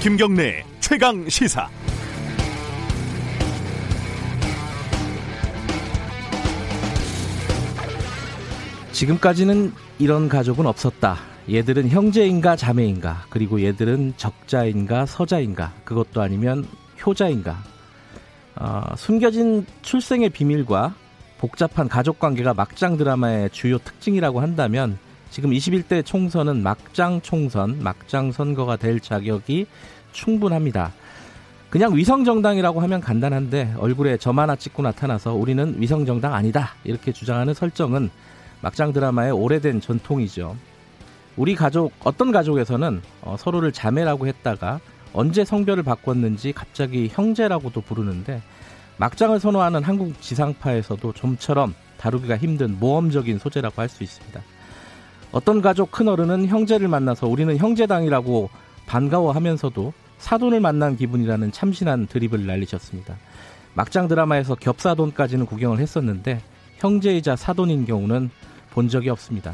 김경래 최강 시사. 지금까지는 이런 가족은 없었다. 얘들은 형제인가 자매인가, 그리고 얘들은 적자인가 서자인가, 그것도 아니면 효자인가. 숨겨진 출생의 비밀과 복잡한 가족관계가 막장 드라마의 주요 특징이라고 한다면, 지금 21대 총선은 막장 총선, 막장 선거가 될 자격이 충분합니다. 그냥 위성정당이라고 하면 간단한데, 얼굴에 점 하나 찍고 나타나서 우리는 위성정당 아니다, 이렇게 주장하는 설정은 막장 드라마의 오래된 전통이죠. 우리 가족, 어떤 가족에서는 서로를 자매라고 했다가 언제 성별을 바꿨는지 갑자기 형제라고도 부르는데, 막장을 선호하는 한국 지상파에서도 좀처럼 다루기가 힘든 모험적인 소재라고 할 수 있습니다. 어떤 가족 큰어른은 형제를 만나서 우리는 형제당이라고 반가워하면서도 사돈을 만난 기분이라는 참신한 드립을 날리셨습니다. 막장 드라마에서 겹사돈까지는 구경을 했었는데, 형제이자 사돈인 경우는 본 적이 없습니다.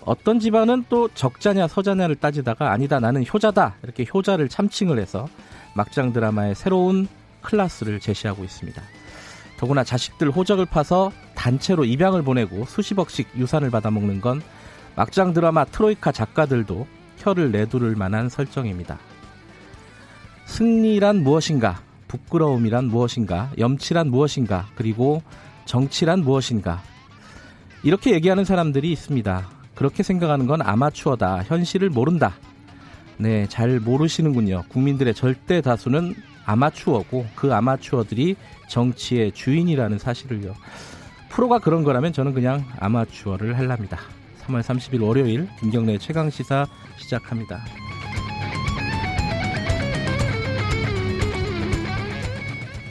어떤 집안은 또 적자냐 서자냐를 따지다가 아니다, 나는 효자다, 이렇게 효자를 참칭을 해서 막장 드라마의 새로운 클라스를 제시하고 있습니다. 더구나 자식들 호적을 파서 단체로 입양을 보내고 수십억씩 유산을 받아먹는 건 막장 드라마 트로이카 작가들도 혀를 내두를 만한 설정입니다. 승리란 무엇인가, 부끄러움이란 무엇인가, 염치란 무엇인가, 그리고 정치란 무엇인가, 이렇게 얘기하는 사람들이 있습니다. 그렇게 생각하는 건 아마추어다, 현실을 모른다. 네, 잘 모르시는군요. 국민들의 절대 다수는 아마추어고, 그 아마추어들이 정치의 주인이라는 사실을요. 프로가 그런 거라면 저는 그냥 아마추어를 할랍니다. 3월 30일 월요일 김경래 최강시사 시작합니다.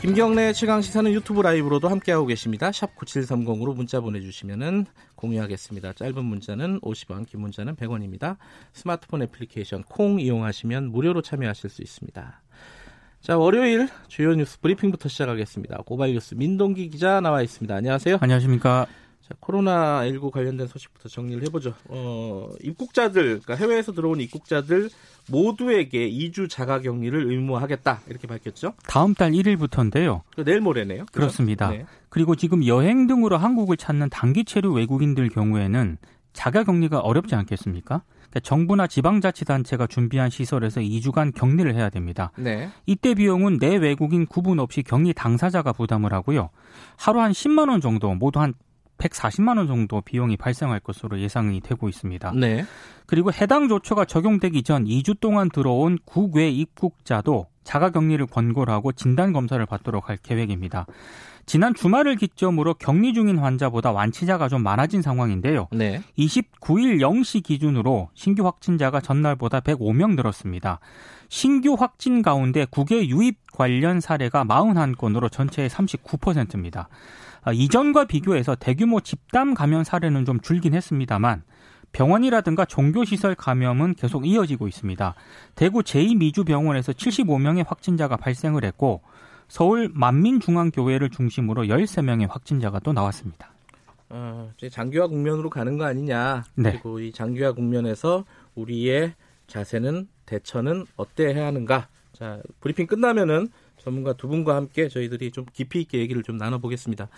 김경래 최강시사는 유튜브 라이브로도 함께하고 계십니다. 샵 9730으로 문자 보내주시면 공유하겠습니다. 짧은 문자는 50원, 긴 문자는 100원입니다. 스마트폰 애플리케이션 콩 이용하시면 무료로 참여하실 수 있습니다. 자, 월요일 주요 뉴스 브리핑부터 시작하겠습니다. 고발뉴스 민동기 기자 나와 있습니다. 안녕하세요. 안녕하십니까. 자, 코로나19 관련된 소식부터 정리를 해보죠. 입국자들, 그러니까 해외에서 들어온 입국자들 모두에게 2주 자가격리를 의무화하겠다, 이렇게 밝혔죠. 다음 달 1일부터인데요. 내일 모레네요. 그렇습니다. 네. 그리고 지금 여행 등으로 한국을 찾는 단기 체류 외국인들 경우에는 자가격리가 어렵지 않겠습니까? 그러니까 정부나 지방자치단체가 준비한 시설에서 2주간 격리를 해야 됩니다. 네. 이때 비용은 내 외국인 구분 없이 격리 당사자가 부담을 하고요. 하루 한 10만 원 정도, 모두 한 140만 원 정도 비용이 발생할 것으로 예상이 되고 있습니다. 네. 그리고 해당 조처가 적용되기 전 2주 동안 들어온 국외 입국자도 자가격리를 권고를 하고 진단검사를 받도록 할 계획입니다. 지난 주말을 기점으로 격리 중인 환자보다 완치자가 좀 많아진 상황인데요. 네. 29일 0시 기준으로 신규 확진자가 전날보다 105명 늘었습니다. 신규 확진 가운데 국외 유입 관련 사례가 41건으로 전체의 39%입니다. 이전과 비교해서 대규모 집단 감염 사례는 좀 줄긴 했습니다만, 병원이라든가 종교시설 감염은 계속 이어지고 있습니다. 대구 제2미주병원에서 75명의 확진자가 발생을 했고, 서울 만민중앙교회를 중심으로 13명의 확진자가 또 나왔습니다. 장기화 국면으로 가는 거 아니냐. 네. 그리고 이 장기화 국면에서 우리의 자세는, 대처는 어때야 하는가. 자, 브리핑 끝나면은 전문가 두 분과 함께 저희들이 좀 깊이 있게 얘기를 좀 나눠보겠습니다.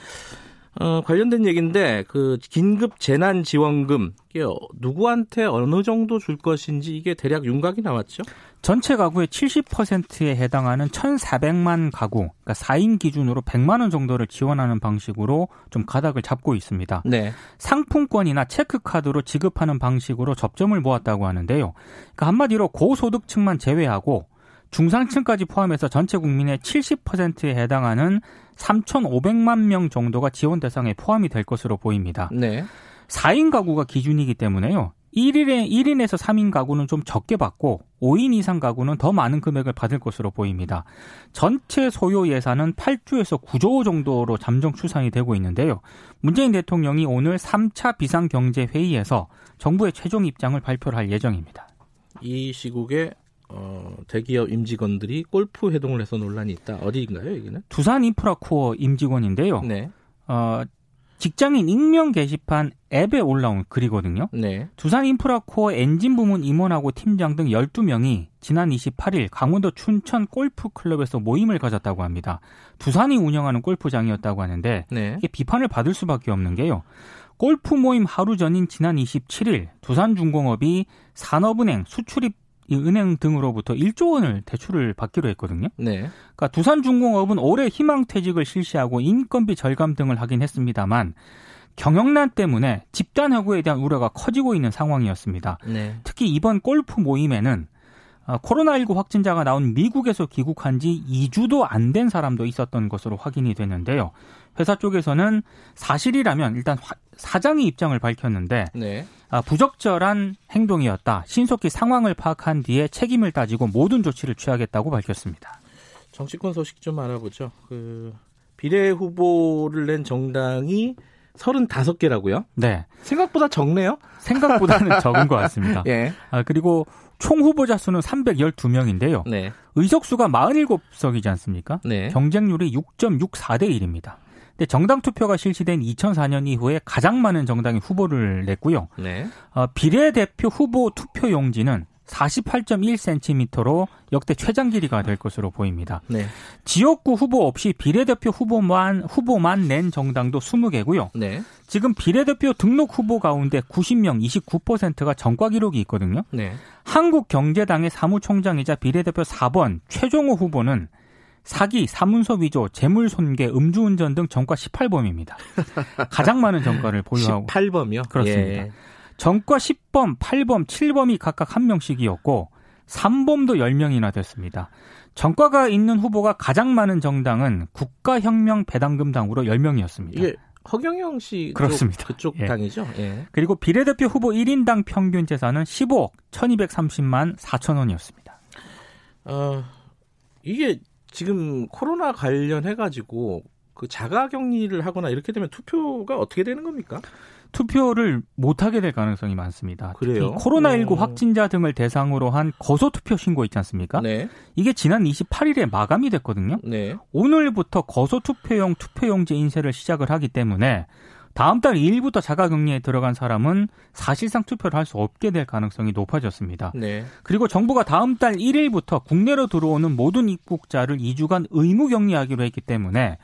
관련된 얘기인데, 그 긴급 재난지원금, 이게 누구한테 어느 정도 줄 것인지 이게 대략 윤곽이 나왔죠? 전체 가구의 70%에 해당하는 1,400만 가구, 그러니까 4인 기준으로 100만 원 정도를 지원하는 방식으로 좀 가닥을 잡고 있습니다. 네. 상품권이나 체크카드로 지급하는 방식으로 접점을 모았다고 하는데요. 그러니까 한마디로 고소득층만 제외하고 중상층까지 포함해서 전체 국민의 70%에 해당하는 3,500만 명 정도가 지원 대상에 포함이 될 것으로 보입니다. 네. 4인 가구가 기준이기 때문에요. 1인에서 3인 가구는 좀 적게 받고, 5인 이상 가구는 더 많은 금액을 받을 것으로 보입니다. 전체 소요 예산은 8조에서 9조 정도로 잠정 추산이 되고 있는데요. 문재인 대통령이 오늘 3차 비상경제회의에서 정부의 최종 입장을 발표를 할 예정입니다. 이 시국에 대기업 임직원들이 골프 해동을 해서 논란이 있다. 어디인가요, 여기는? 두산 인프라코어 임직원인데요. 네. 직장인 익명 게시판 앱에 올라온 글이거든요. 네. 두산 인프라코어 엔진 부문 임원하고 팀장 등 12명이 지난 28일 강원도 춘천 골프클럽에서 모임을 가졌다고 합니다. 두산이 운영하는 골프장이었다고 하는데 네. 이게 비판을 받을 수밖에 없는 게요. 골프 모임 하루 전인 지난 27일 두산중공업이 산업은행, 수출입은행 등으로부터 1조 원을 대출을 받기로 했거든요. 네. 그러니까 두산중공업은 올해 희망퇴직을 실시하고 인건비 절감 등을 하긴 했습니다만 경영난 때문에 집단해고에 대한 우려가 커지고 있는 상황이었습니다. 네. 특히 이번 골프 모임에는 코로나19 확진자가 나온 미국에서 귀국한 지 2주도 안 된 사람도 있었던 것으로 확인이 되는데요. 회사 쪽에서는 사실이라면 일단 사장이 입장을 밝혔는데 네. 부적절한 행동이었다. 신속히 상황을 파악한 뒤에 책임을 따지고 모든 조치를 취하겠다고 밝혔습니다. 정치권 소식 좀 알아보죠. 비례 후보를 낸 정당이 35개라고요? 네. 생각보다 적네요? 생각보다는 적은 것 같습니다. 예. 그리고 총 후보자 수는 312명인데요. 네. 의석수가 47석이지 않습니까? 네. 경쟁률이 6.64대 1입니다. 근데 정당 투표가 실시된 2004년 이후에 가장 많은 정당이 후보를 냈고요. 네. 비례대표 후보 투표 용지는 48.1cm로 역대 최장 길이가 될 것으로 보입니다. 네. 지역구 후보 없이 비례대표 후보만 낸 정당도 20개고요. 네. 지금 비례대표 등록 후보 가운데 90명 29%가 정과 기록이 있거든요. 네. 한국경제당의 사무총장이자 비례대표 4번 최종호 후보는 사기, 사문서 위조, 재물손괴, 음주운전 등 정과 18범입니다. 가장 많은 정과를 보유하고 18범이요? 그렇습니다. 예. 정과 10범, 8범, 7범이 각각 1명씩이었고 3범도 10명이나 됐습니다. 정과가 있는 후보가 가장 많은 정당은 국가혁명배당금당으로 10명이었습니다. 예, 허경영 씨 그렇습니다. 그쪽 예. 당이죠. 예. 그리고 비례대표 후보 1인당 평균 재산은 15억 1230만 4천 원이었습니다. 이게 지금 코로나 관련해가지고 자가격리를 하거나 이렇게 되면 투표가 어떻게 되는 겁니까? 투표를 못하게 될 가능성이 많습니다. 그래요? 특히 코로나19 확진자 등을 대상으로 한 거소투표 신고 있지 않습니까? 네. 이게 지난 28일에 마감이 됐거든요. 네. 오늘부터 거소투표용 투표용지 인쇄를 시작을 하기 때문에 다음 달 2일부터 자가격리에 들어간 사람은 사실상 투표를 할 수 없게 될 가능성이 높아졌습니다. 네. 그리고 정부가 다음 달 1일부터 국내로 들어오는 모든 입국자를 2주간 의무격리하기로 했기 때문에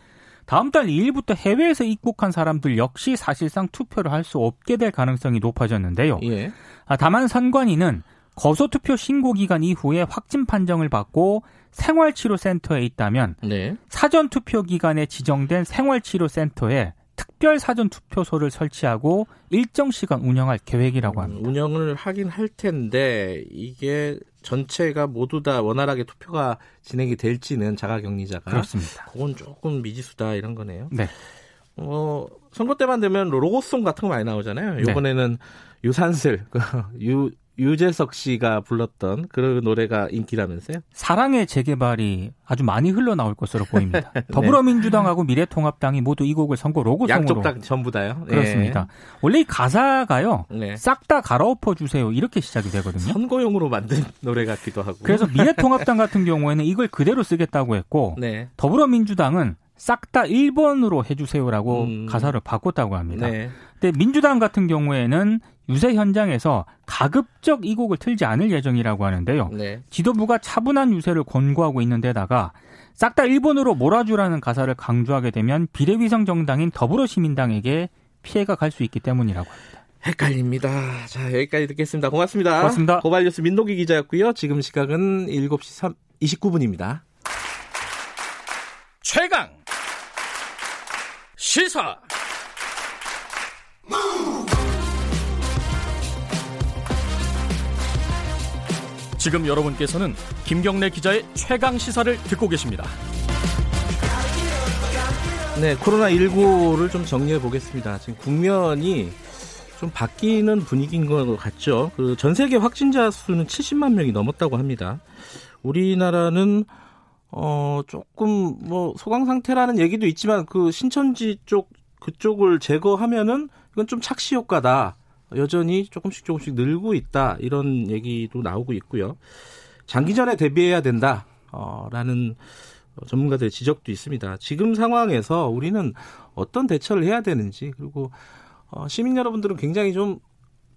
다음 달 2일부터 해외에서 입국한 사람들 역시 사실상 투표를 할 수 없게 될 가능성이 높아졌는데요. 예. 다만 선관위는 거소투표 신고 기간 이후에 확진 판정을 받고 생활치료센터에 있다면 네. 사전투표 기간에 지정된 생활치료센터에 특별 사전투표소를 설치하고 일정 시간 운영할 계획이라고 합니다. 운영을 하긴 할 텐데 이게 전체가 모두 다 원활하게 투표가 진행이 될지는 자가격리자가 그렇습니다. 그건 조금 미지수다 이런 거네요. 네. 선거 때만 되면 로고송 같은 거 많이 나오잖아요. 이번에는 네. 유산슬 유재석 씨가 불렀던 그런 노래가 인기라면서요? 사랑의 재개발이 아주 많이 흘러나올 것으로 보입니다. 더불어민주당하고 미래통합당이 모두 이 곡을 선거 로고송으로. 양쪽 당 전부 다요? 그렇습니다. 네. 원래 이 가사가요. 네. 싹 다 갈아엎어주세요. 이렇게 시작이 되거든요. 선거용으로 만든 노래 같기도 하고. 그래서 미래통합당 같은 경우에는 이걸 그대로 쓰겠다고 했고 네. 더불어민주당은 싹 다 1번으로 해주세요라고 가사를 바꿨다고 합니다. 네. 근데 민주당 같은 경우에는 유세 현장에서 가급적 이 곡을 틀지 않을 예정이라고 하는데요. 네. 지도부가 차분한 유세를 권고하고 있는 데다가 싹 다 1번으로 몰아주라는 가사를 강조하게 되면 비례위성 정당인 더불어시민당에게 피해가 갈 수 있기 때문이라고 합니다. 헷갈립니다. 자, 여기까지 듣겠습니다. 고맙습니다. 고맙습니다. 고발뉴스 민동기 기자였고요. 지금 시각은 7시 29분입니다. 최강 시사 지금 여러분께서는 김경래 기자의 최강 시사를 듣고 계십니다. 네, 코로나19를 좀 정리해 보겠습니다. 지금 국면이 좀 바뀌는 분위기인 것 같죠. 전 세계 확진자 수는 70만 명이 넘었다고 합니다. 우리나라는 조금 소강 상태라는 얘기도 있지만 신천지 쪽 그쪽을 제거하면은 이건 좀 착시 효과다. 여전히 조금씩 늘고 있다. 이런 얘기도 나오고 있고요. 장기전에 대비해야 된다라는 전문가들의 지적도 있습니다. 지금 상황에서 우리는 어떤 대처를 해야 되는지, 그리고 시민 여러분들은 굉장히 좀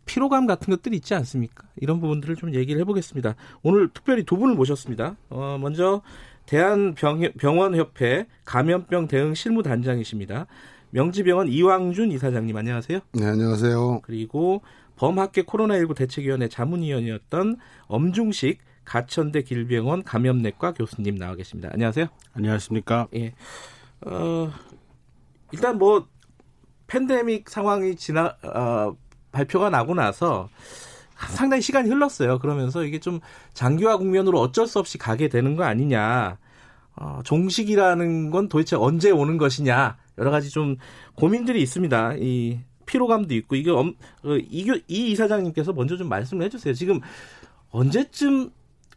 피로감 같은 것들이 있지 않습니까? 이런 부분들을 좀 얘기를 해보겠습니다. 오늘 특별히 두 분을 모셨습니다. 먼저 대한병원협회 감염병 대응 실무단장이십니다. 명지병원 이왕준 이사장님 안녕하세요. 네, 안녕하세요. 그리고 범학계 코로나19 대책위원회 자문위원이었던 엄중식 가천대 길병원 감염내과 교수님 나와 계십니다. 안녕하세요. 안녕하십니까. 예. 일단 뭐 팬데믹 상황이 발표가 나고 나서 상당히 시간이 흘렀어요. 그러면서 이게 좀 장기화 국면으로 어쩔 수 없이 가게 되는 거 아니냐. 종식이라는 건 도대체 언제 오는 것이냐. 여러 가지 좀 고민들이 있습니다. 이 피로감도 있고 이게 이 이사장님께서 먼저 좀 말씀을 해주세요. 지금 언제쯤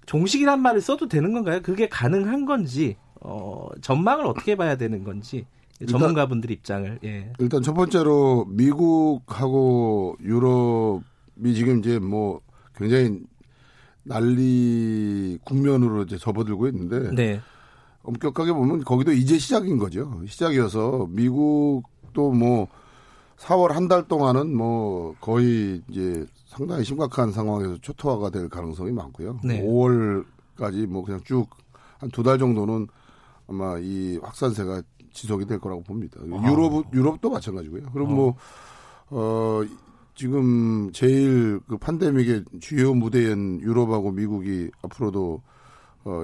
종식이란 말을 써도 되는 건가요? 그게 가능한 건지 전망을 어떻게 봐야 되는 건지 전문가분들 입장을. 예. 일단 첫 번째로 미국하고 유럽이 지금 이제 뭐 굉장히 난리 국면으로 이제 접어들고 있는데 네. 엄격하게 보면 거기도 이제 시작인 거죠. 시작이어서 미국도 뭐 4월 한 달 동안은 뭐 거의 이제 상당히 심각한 상황에서 초토화가 될 가능성이 많고요. 네. 5월까지 뭐 그냥 쭉 한 두 달 정도는 아마 이 확산세가 지속이 될 거라고 봅니다. 유럽도 마찬가지고요. 그럼 뭐 지금 제일 그 팬데믹의 주요 무대인 유럽하고 미국이 앞으로도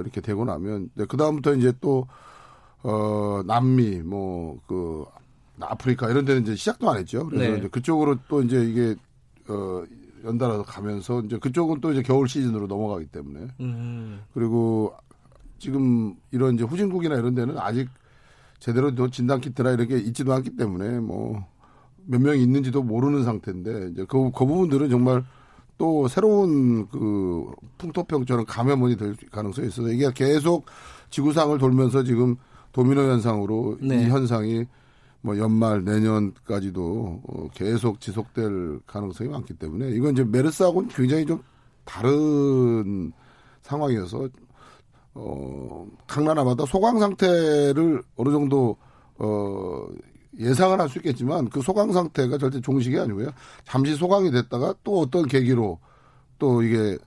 이렇게 되고 나면 그 다음부터 이제 또 남미 뭐 그 아프리카 이런 데는 이제 시작도 안 했죠. 그래서 네. 이제 그쪽으로 또 이제 이게 연달아서 가면서 이제 그쪽은 또 이제 겨울 시즌으로 넘어가기 때문에 그리고 지금 이런 이제 후진국이나 이런 데는 아직 제대로 진단 키트나 이런 게 있지도 않기 때문에 뭐 몇 명이 있는지도 모르는 상태인데 이제 그 부분들은 정말 또 새로운 그 풍토병처럼 감염원이 될 가능성이 있어서 이게 계속 지구상을 돌면서 지금 도미노 현상으로 네. 이 현상이 뭐 연말 내년까지도 계속 지속될 가능성이 많기 때문에 이건 이제 메르스하고는 굉장히 좀 다른 상황이어서 강나라마다 소강 상태를 어느 정도 예상을 할 수 있겠지만 그 소강 상태가 절대 종식이 아니고요. 잠시 소강이 됐다가 또 어떤 계기로 또 이게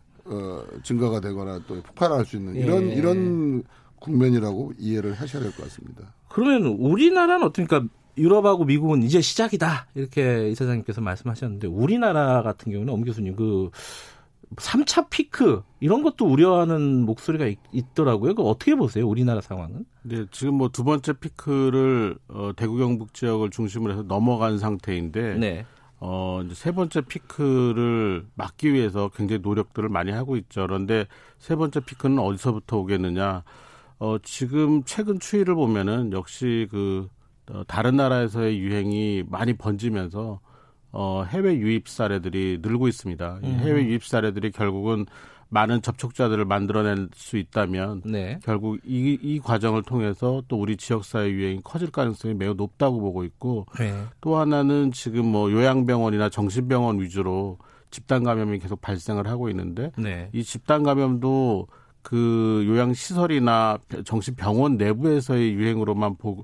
증가가 되거나 또 폭발할 수 있는 이런 예. 이런 국면이라고 이해를 하셔야 될 것 같습니다. 그러면 우리나라는 어떻습니까? 유럽하고 미국은 이제 시작이다 이렇게 이사장님께서 말씀하셨는데 우리나라 같은 경우는 엄 교수님 그 3차 피크 이런 것도 우려하는 목소리가 있더라고요. 그거 어떻게 보세요? 우리나라 상황은? 네, 지금 뭐 두 번째 피크를 대구 경북 지역을 중심으로 해서 넘어간 상태인데 네. 이제 세 번째 피크를 막기 위해서 굉장히 노력들을 많이 하고 있죠. 그런데 세 번째 피크는 어디서부터 오겠느냐? 지금 최근 추이를 보면은 역시 그 다른 나라에서의 유행이 많이 번지면서 해외 유입 사례들이 늘고 있습니다. 해외 유입 사례들이 결국은 많은 접촉자들을 만들어낼 수 있다면 네. 결국 이 과정을 통해서 또 우리 지역사회 유행이 커질 가능성이 매우 높다고 보고 있고 네. 또 하나는 지금 뭐 요양병원이나 정신병원 위주로 집단 감염이 계속 발생을 하고 있는데 네. 이 집단 감염도 그 요양시설이나 정신병원 내부에서의 유행으로만 볼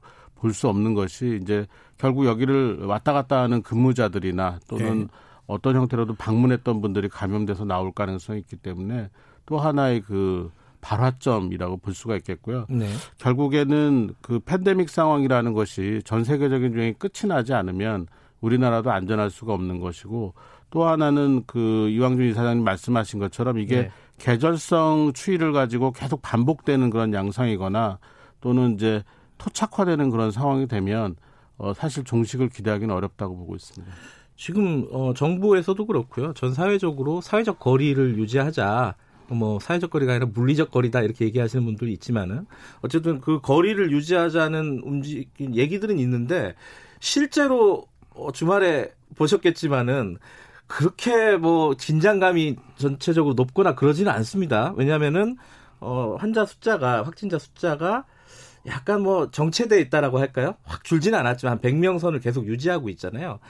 수 없는 것이 이제 결국 여기를 왔다 갔다 하는 근무자들이나 또는 네. 어떤 형태로도 방문했던 분들이 감염돼서 나올 가능성이 있기 때문에 또 하나의 그 발화점이라고 볼 수가 있겠고요. 네. 결국에는 그 팬데믹 상황이라는 것이 전 세계적인 유행이 끝이 나지 않으면 우리나라도 안전할 수가 없는 것이고 또 하나는 그 이왕준 이사장님 말씀하신 것처럼 이게 네. 계절성 추이를 가지고 계속 반복되는 그런 양상이거나 또는 이제 토착화되는 그런 상황이 되면 사실 종식을 기대하기는 어렵다고 보고 있습니다. 지금 정부에서도 그렇고요. 전 사회적으로 사회적 거리를 유지하자. 뭐 사회적 거리가 아니라 물리적 거리다 이렇게 얘기하시는 분들이 있지만은 어쨌든 그 거리를 유지하자는 얘기들은 있는데 실제로 주말에 보셨겠지만은 그렇게 뭐 긴장감이 전체적으로 높거나 그러지는 않습니다. 왜냐하면은 확진자 숫자가 약간 뭐 정체되어 있다라고 할까요? 확 줄지는 않았지만 한 100명 선을 계속 유지하고 있잖아요.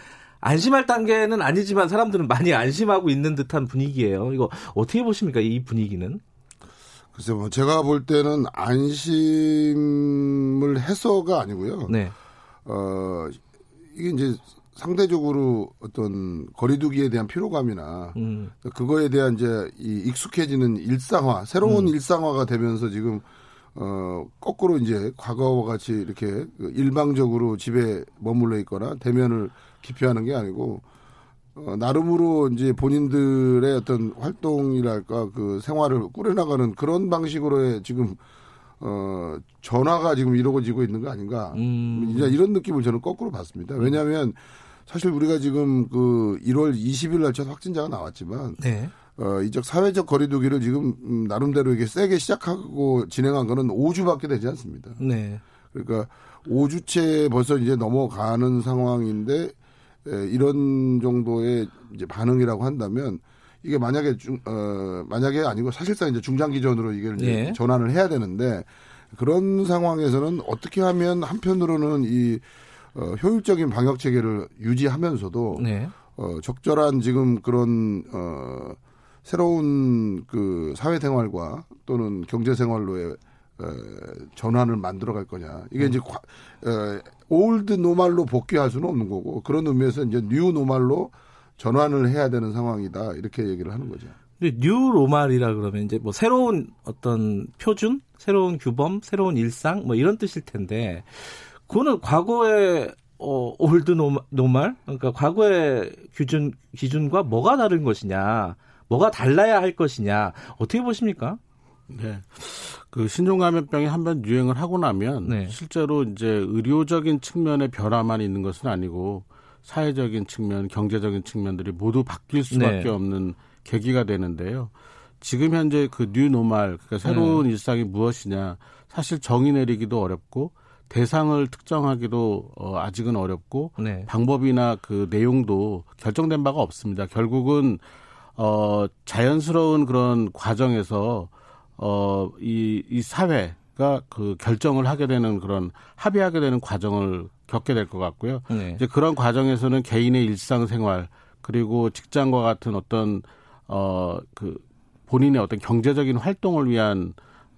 안심할 단계는 아니지만 사람들은 많이 안심하고 있는 듯한 분위기예요. 이거 어떻게 보십니까? 이 분위기는? 글쎄요, 뭐 제가 볼 때는 안심을 해서가 아니고요. 네. 이게 이제 상대적으로 어떤 거리두기에 대한 피로감이나 그거에 대한 이제 이 익숙해지는 일상화, 새로운 일상화가 되면서 지금 거꾸로 이제 과거와 같이 이렇게 일방적으로 집에 머물러 있거나 대면을 기피하는 게 아니고 나름으로 이제 본인들의 어떤 활동이랄까 그 생활을 꾸려나가는 그런 방식으로의 지금 전화가 지금 이루어지고 있는 거 아닌가. 이제 이런 느낌을 저는 거꾸로 봤습니다. 왜냐하면 사실 우리가 지금 그 1월 20일 날짜 확진자가 나왔지만 네. 이적 사회적 거리두기를 지금 나름대로 이게 세게 시작하고 진행한 거는 5주밖에 되지 않습니다. 네. 그러니까 5주째 벌써 이제 넘어가는 상황인데 이런 정도의 이제 반응이라고 한다면 이게 만약에 만약에 아니고 사실상 이제 중장기전으로 이게 네. 전환을 해야 되는데 그런 상황에서는 어떻게 하면 한편으로는 이 효율적인 방역 체계를 유지하면서도 네. 적절한 지금 그런 새로운 그 사회생활과 또는 경제생활로의 전환을 만들어갈 거냐. 이게 이제 올드 노말로 복귀할 수는 없는 거고 그런 의미에서 이제 뉴 노말로 전환을 해야 되는 상황이다 이렇게 얘기를 하는 거죠. 근데 뉴 노말이라 그러면 이제 뭐 새로운 어떤 표준, 새로운 규범, 새로운 일상 뭐 이런 뜻일 텐데 그거는 과거에 올드 노말 그러니까 과거의 기준과 뭐가 다른 것이냐, 뭐가 달라야 할 것이냐 어떻게 보십니까? 네. 그 신종감염병이 한번 유행을 하고 나면 네. 실제로 이제 의료적인 측면의 변화만 있는 것은 아니고 사회적인 측면, 경제적인 측면들이 모두 바뀔 수밖에 네. 없는 계기가 되는데요. 지금 현재 그 뉴노말, 그러니까 새로운 일상이 무엇이냐 사실 정의 내리기도 어렵고 대상을 특정하기도 아직은 어렵고 네. 방법이나 그 내용도 결정된 바가 없습니다. 결국은 자연스러운 그런 과정에서 이 사회가 그 결정을 하게 되는 그런 합의하게 되는 과정을 겪게 될 것 같고요. 네. 이제 그런 과정에서는 개인의 일상생활 그리고 직장과 같은 어떤 그 본인의 어떤 경제적인 활동을 위한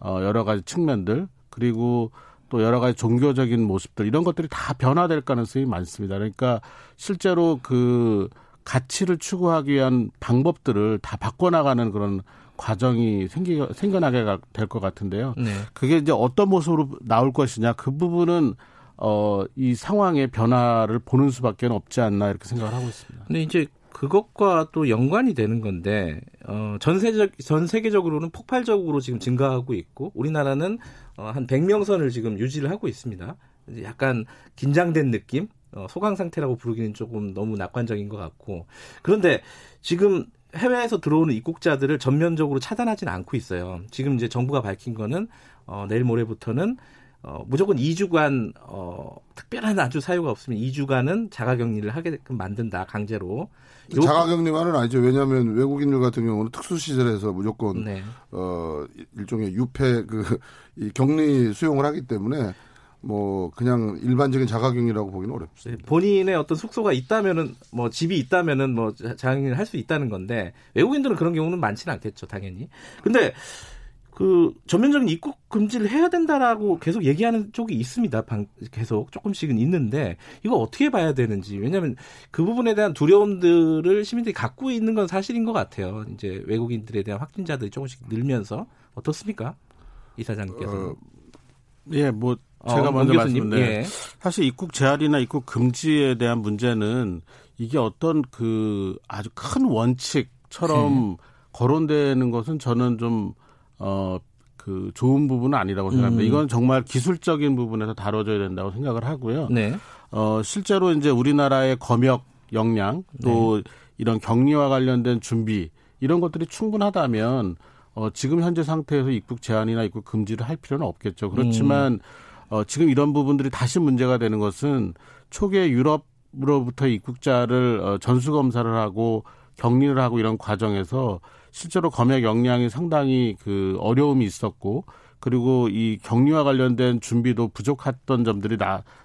여러 가지 측면들 그리고 또 여러 가지 종교적인 모습들 이런 것들이 다 변화될 가능성이 많습니다. 그러니까 실제로 그 가치를 추구하기 위한 방법들을 다 바꿔나가는 그런 과정이 생겨나게 될 것 같은데요. 네. 그게 이제 어떤 모습으로 나올 것이냐 그 부분은 이 상황의 변화를 보는 수밖에 없지 않나 이렇게 생각을 하고 있습니다. 근데 이제 그것과 또 연관이 되는 건데 전 세계적으로는 폭발적으로 지금 증가하고 있고 우리나라는 한 100명 선을 지금 유지를 하고 있습니다. 약간 긴장된 느낌, 소강 상태라고 부르기는 조금 너무 낙관적인 것 같고 그런데 지금 해외에서 들어오는 입국자들을 전면적으로 차단하진 않고 있어요. 지금 이제 정부가 밝힌 거는 내일 모레부터는 무조건 2주간 특별한 아주 사유가 없으면 2주간은 자가격리를 하게끔 만든다 강제로. 자가격리만은 아니죠. 왜냐하면 외국인들 같은 경우는 특수시설에서 무조건 네. 일종의 유폐 이 격리 수용을 하기 때문에 뭐 그냥 일반적인 자가격리라고 보기는 어렵습니다. 본인의 어떤 숙소가 있다면은 뭐 집이 있다면은 뭐 자가격리를 할 수 있다는 건데 외국인들은 그런 경우는 많지는 않겠죠, 당연히. 근데 그 전면적인 입국 금지를 해야 된다라고 계속 얘기하는 쪽이 있습니다. 계속 조금씩은 있는데 이거 어떻게 봐야 되는지. 왜냐하면 그 부분에 대한 두려움들을 시민들이 갖고 있는 건 사실인 것 같아요. 이제 외국인들에 대한 확진자들이 조금씩 늘면서 어떻습니까, 이사장님께서? 예, 뭐 제가 먼저 말씀드렸는데 예. 사실 입국 제한이나 입국 금지에 대한 문제는 이게 어떤 그 아주 큰 원칙처럼 거론되는 것은 저는 좀 그 좋은 부분은 아니라고 생각합니다. 이건 정말 기술적인 부분에서 다뤄져야 된다고 생각을 하고요. 네. 실제로 이제 우리나라의 검역 역량 또 네. 이런 격리와 관련된 준비 이런 것들이 충분하다면 지금 현재 상태에서 입국 제한이나 입국 금지를 할 필요는 없겠죠. 그렇지만 지금 이런 부분들이 다시 문제가 되는 것은 초기에 유럽으로부터 입국자를 전수검사를 하고 격리를 하고 이런 과정에서 실제로 검역 역량이 상당히 그 어려움이 있었고 그리고 이 격리와 관련된 준비도 부족했던 점들이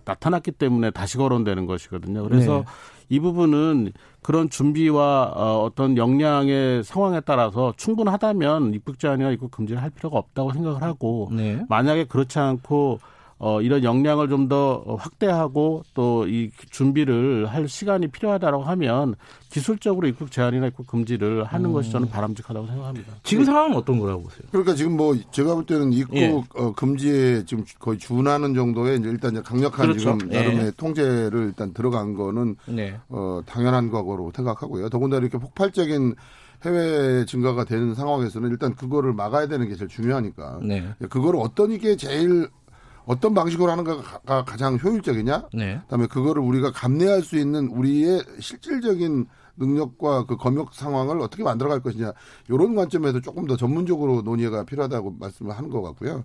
나타났기 때문에 다시 거론되는 것이거든요. 그래서 이 부분은 그런 준비와 어떤 역량의 상황에 따라서 충분하다면 입국 제한이나 입국 금지를 할 필요가 없다고 생각을 하고 만약에 그렇지 않고 이런 역량을 좀 더 확대하고 또 이 준비를 할 시간이 필요하다라고 하면 기술적으로 입국 제한이나 입국 금지를 하는 것이 저는 바람직하다고 생각합니다. 지금 상황은 어떤 거라고 보세요? 그러니까 지금 뭐 제가 볼 때는 입국 금지에 지금 거의 준하는 정도의 이제 일단 이제 강력한 지금 나름의 통제를 일단 들어간 거는 당연한 과거로 생각하고요. 더군다나 이렇게 폭발적인 해외 증가가 되는 상황에서는 일단 그거를 막아야 되는 게 제일 중요하니까. 그거를 어떤 이게 제일 어떤 방식으로 하는가가 가장 효율적이냐? 그다음에 그거를 우리가 감내할 수 있는 우리의 실질적인 능력과 그 검역 상황을 어떻게 만들어갈 것이냐. 이런 관점에서 조금 더 전문적으로 논의가 필요하다고 말씀을 하는 것 같고요.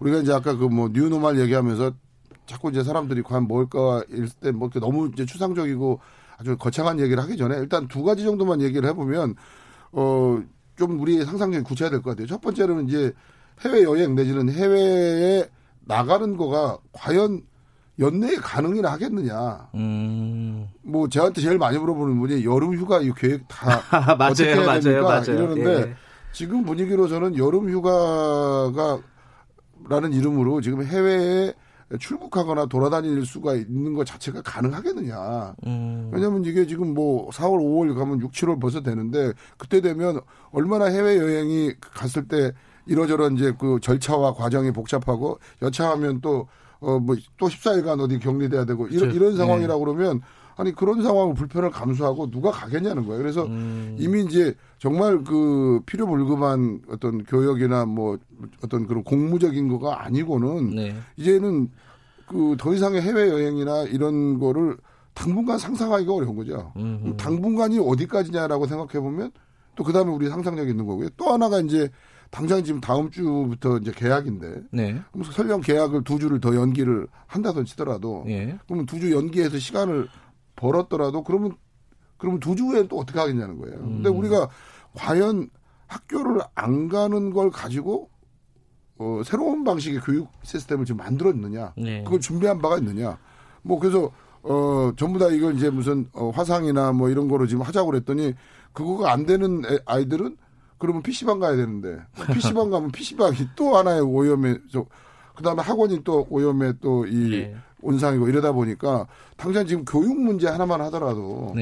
우리가 이제 아까 그 뭐 뉴노멀 얘기하면서 자꾸 이제 사람들이 과연 뭘까 일 때 뭐 너무 이제 추상적이고 아주 거창한 얘기를 하기 전에 일단 두 가지 정도만 얘기를 해보면 좀 우리의 상상력이 구체화될 것 같아요. 첫 번째로는 이제 해외 여행 내지는 해외에 나가는 거가 과연 연내에 가능이나 하겠느냐. 뭐 저한테 제일 많이 물어보는 분이 여름 휴가 이 계획 다 어떻게 해야 됩니까? 이러는데 지금 분위기로 저는 여름 휴가라는 이름으로 지금 해외에 출국하거나 돌아다닐 수가 있는 것 자체가 가능하겠느냐. 왜냐하면 이게 지금 뭐 4월, 5월 가면 6, 7월 벌써 되는데 그때 되면 얼마나 해외여행이 갔을 때 이러저런 이제 그 절차와 과정이 복잡하고 여차하면 또 뭐 또 14일간 어디 격리돼야 되고 이런 상황이라고 그러면 아니 그런 상황을 불편을 감수하고 누가 가겠냐는 거예요. 그래서 이미 이제 정말 그 필요 불급한 어떤 교역이나 뭐 어떤 그런 공무적인 거가 아니고는 이제는 그 더 이상의 해외 여행이나 이런 거를 당분간 상상하기가 어려운 거죠. 당분간이 어디까지냐라고 생각해 보면 또 그다음에 우리 상상력이 있는 거고요. 또 하나가 이제 당장 지금 다음 주부터 이제 계약인데, 그럼 설령 계약을 두 주를 더 연기를 한다던 치더라도, 그러면 두 주 연기해서 시간을 벌었더라도, 그러면 두 주에 또 어떻게 하겠냐는 거예요. 근데 우리가 과연 학교를 안 가는 걸 가지고 새로운 방식의 교육 시스템을 지금 만들었느냐, 그걸 준비한 바가 있느냐, 뭐 그래서 전부 다 이걸 이제 무슨 화상이나 뭐 이런 거로 지금 하자고 그랬더니 그거가 안 되는 아이들은 그러면 PC방 가야 되는데 PC방 가면 PC방이 또 하나의 오염에 그다음에 학원이 또 오염에 또 이 온상이고 이러다 보니까 당장 지금 교육 문제 하나만 하더라도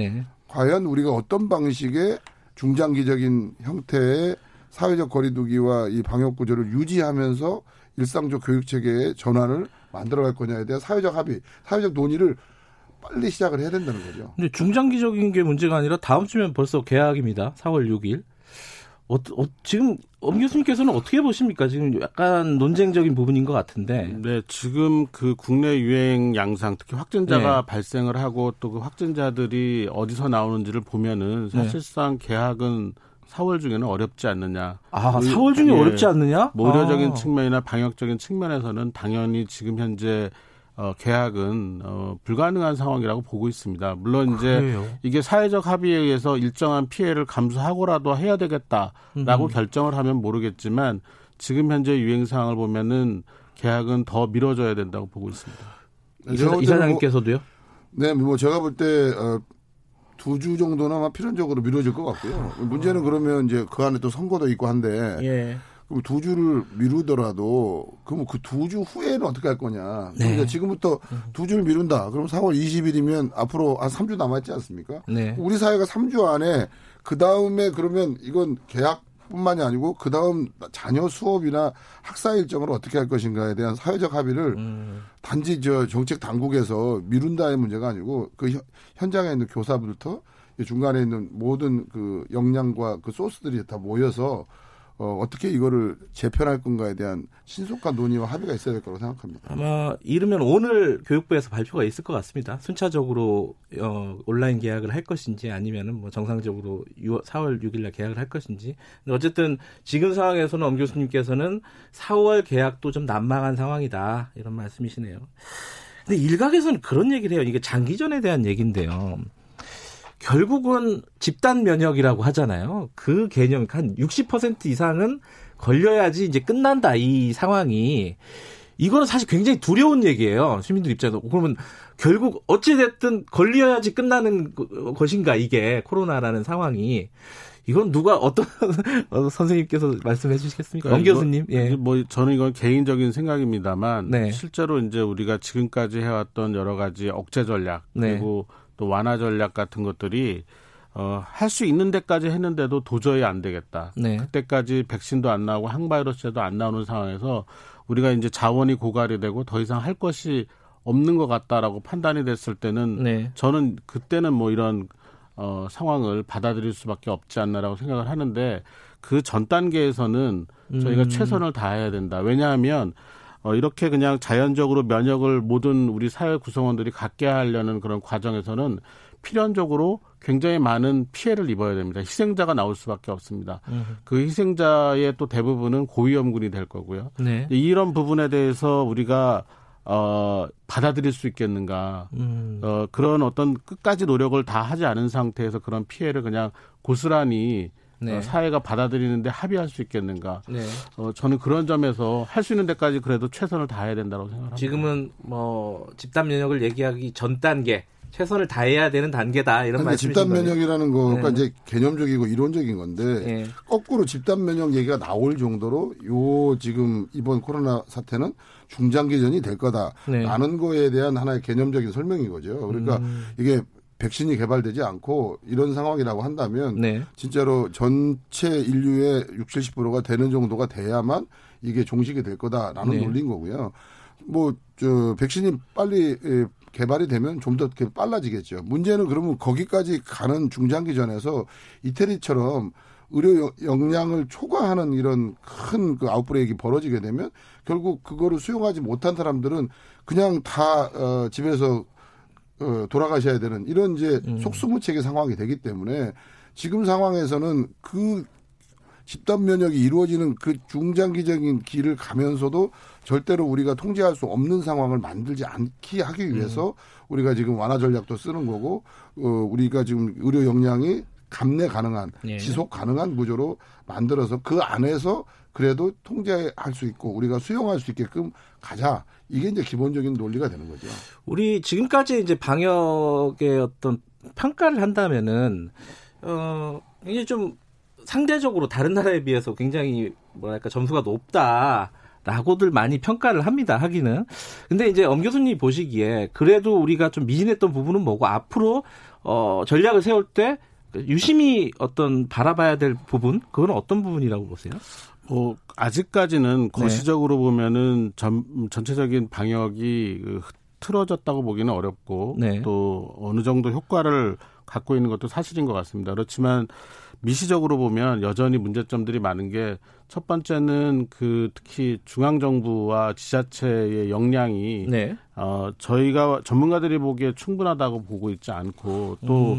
과연 우리가 어떤 방식의 중장기적인 형태의 사회적 거리두기와 이 방역 구조를 유지하면서 일상적 교육 체계의 전환을 만들어갈 거냐에 대한 사회적 합의, 사회적 논의를 빨리 시작을 해야 된다는 거죠. 근데 중장기적인 게 문제가 아니라 다음 주면 벌써 개학입니다. 4월 6일. 지금 엄 교수님께서는 어떻게 보십니까? 지금 약간 논쟁적인 부분인 것 같은데. 네, 지금 그 국내 유행 양상, 특히 확진자가 발생을 하고 또 그 확진자들이 어디서 나오는지를 보면은 사실상 개학은 4월 중에는 어렵지 않느냐. 아, 4월 중에 어렵지 않느냐? 의료적인 측면이나 방역적인 측면에서는 당연히 지금 현재 개학은 불가능한 상황이라고 보고 있습니다. 물론 이제 이게 사회적 합의에 의해서 일정한 피해를 감수하고라도 해야 되겠다라고 결정을 하면 모르겠지만 지금 현재 유행 상황을 보면은 개학은 더 미뤄져야 된다고 보고 있습니다. 이사장님께서도요? 네, 뭐 제가 볼 때 두 주 정도나 필연적으로 미뤄질 것 같고요. 문제는 그러면 이제 그 안에 또 선거도 있고 한데. 그럼 두 주를 미루더라도 그럼 그 두 주 후에는 어떻게 할 거냐. 그러니까 지금부터 두 주를 미룬다. 그럼 4월 20일이면 앞으로 한 3주 남았지 않습니까? 우리 사회가 3주 안에 그다음에 그러면 이건 계약뿐만이 아니고 그다음 자녀 수업이나 학사 일정을 어떻게 할 것인가에 대한 사회적 합의를 단지 저 정책 당국에서 미룬다의 문제가 아니고 그 현장에 있는 교사부터 중간에 있는 모든 그 역량과 그 소스들이 다 모여서 어떻게 이거를 재편할 건가에 대한 신속한 논의와 합의가 있어야 될 거라고 생각합니다. 아마 이르면 오늘 교육부에서 발표가 있을 것 같습니다. 순차적으로 온라인 계약을 할 것인지 아니면은 뭐 정상적으로 4월 6일날 계약을 할 것인지. 근데 어쨌든 지금 상황에서는 엄 교수님께서는 4월 계약도 좀 난망한 상황이다 이런 말씀이시네요. 근데 일각에서는 그런 얘기를 해요. 이게 장기전에 대한 얘기인데요. 결국은 집단 면역이라고 하잖아요. 그 개념 한 60% 이상은 걸려야지 이제 끝난다 이 상황이. 이거는 사실 굉장히 두려운 얘기예요. 시민들 입장에서. 그러면 결국 어찌됐든 걸려야지 끝나는 것인가 이게 코로나라는 상황이. 이건 누가 어떤 선생님께서 말씀해 주시겠습니까? 명 교수님. 예. 뭐 저는 이건 개인적인 생각입니다만 네. 실제로 이제 우리가 지금까지 해왔던 여러 가지 억제 전략 그리고 네. 또 완화 전략 같은 것들이 할 수 있는 데까지 했는데도 도저히 안 되겠다. 네. 그때까지 백신도 안 나오고 항바이러스제도 안 나오는 상황에서 우리가 이제 자원이 고갈이 되고 더 이상 할 것이 없는 것 같다라고 판단이 됐을 때는 네. 저는 그때는 뭐 이런 상황을 받아들일 수밖에 없지 않나라고 생각을 하는데 그 전 단계에서는 저희가 최선을 다해야 된다. 왜냐하면 이렇게 그냥 자연적으로 면역을 모든 우리 사회 구성원들이 갖게 하려는 그런 과정에서는 필연적으로 굉장히 많은 피해를 입어야 됩니다. 희생자가 나올 수밖에 없습니다. 그 희생자의 또 대부분은 고위험군이 될 거고요. 네. 이런 부분에 대해서 우리가 받아들일 수 있겠는가. 그런 어떤 끝까지 노력을 다 하지 않은 상태에서 그런 피해를 그냥 고스란히 네. 사회가 받아들이는데 합의할 수 있겠는가. 네. 저는 그런 점에서 할 수 있는 데까지 그래도 최선을 다해야 된다고 생각합니다. 지금은 뭐 집단 면역을 얘기하기 전 단계. 최선을 다해야 되는 단계다 이런 말씀이신 거예요. 집단 면역이라는 거가 네. 이제 개념적이고 이론적인 건데 네. 거꾸로 집단 면역 얘기가 나올 정도로 요 지금 이번 코로나 사태는 중장기전이 될 거다라는 네. 거에 대한 하나의 개념적인 설명인 거죠. 그러니까 이게 백신이 개발되지 않고 이런 상황이라고 한다면 네. 진짜로 전체 인류의 60, 70%가 되는 정도가 돼야만 이게 종식이 될 거다라는 네. 논리인 거고요. 뭐 저 백신이 빨리 개발이 되면 좀 더 빨라지겠죠. 문제는 그러면 거기까지 가는 중장기전에서 이태리처럼 의료 역량을 초과하는 이런 큰 그 아웃브레이크가 벌어지게 되면 결국 그거를 수용하지 못한 사람들은 그냥 다 집에서 돌아가셔야 되는 이런 이제 속수무책의 상황이 되기 때문에 지금 상황에서는 그 집단 면역이 이루어지는 그 중장기적인 길을 가면서도 절대로 우리가 통제할 수 없는 상황을 만들지 않게 하기 위해서 우리가 지금 완화 전략도 쓰는 거고 우리가 지금 의료 역량이 감내 가능한 예. 지속 가능한 구조로 만들어서 그 안에서 그래도 통제할 수 있고 우리가 수용할 수 있게끔 가자. 이게 이제 기본적인 논리가 되는 거죠. 우리 지금까지 이제 방역의 어떤 평가를 한다면은 이게 좀 상대적으로 다른 나라에 비해서 굉장히 뭐랄까 점수가 높다라고들 많이 평가를 합니다. 하기는. 근데 이제 엄 교수님이 보시기에 그래도 우리가 좀 미진했던 부분은 뭐고 앞으로 전략을 세울 때 유심히 어떤 바라봐야 될 부분 그건 어떤 부분이라고 보세요? 아직까지는 거시적으로 네. 보면은 전체적인 방역이 틀어졌다고 보기는 어렵고 네. 또 어느 정도 효과를 갖고 있는 것도 사실인 것 같습니다. 그렇지만 미시적으로 보면 여전히 문제점들이 많은 게 첫 번째는 특히 중앙정부와 지자체의 역량이 네. 저희가 전문가들이 보기에 충분하다고 보고 있지 않고 또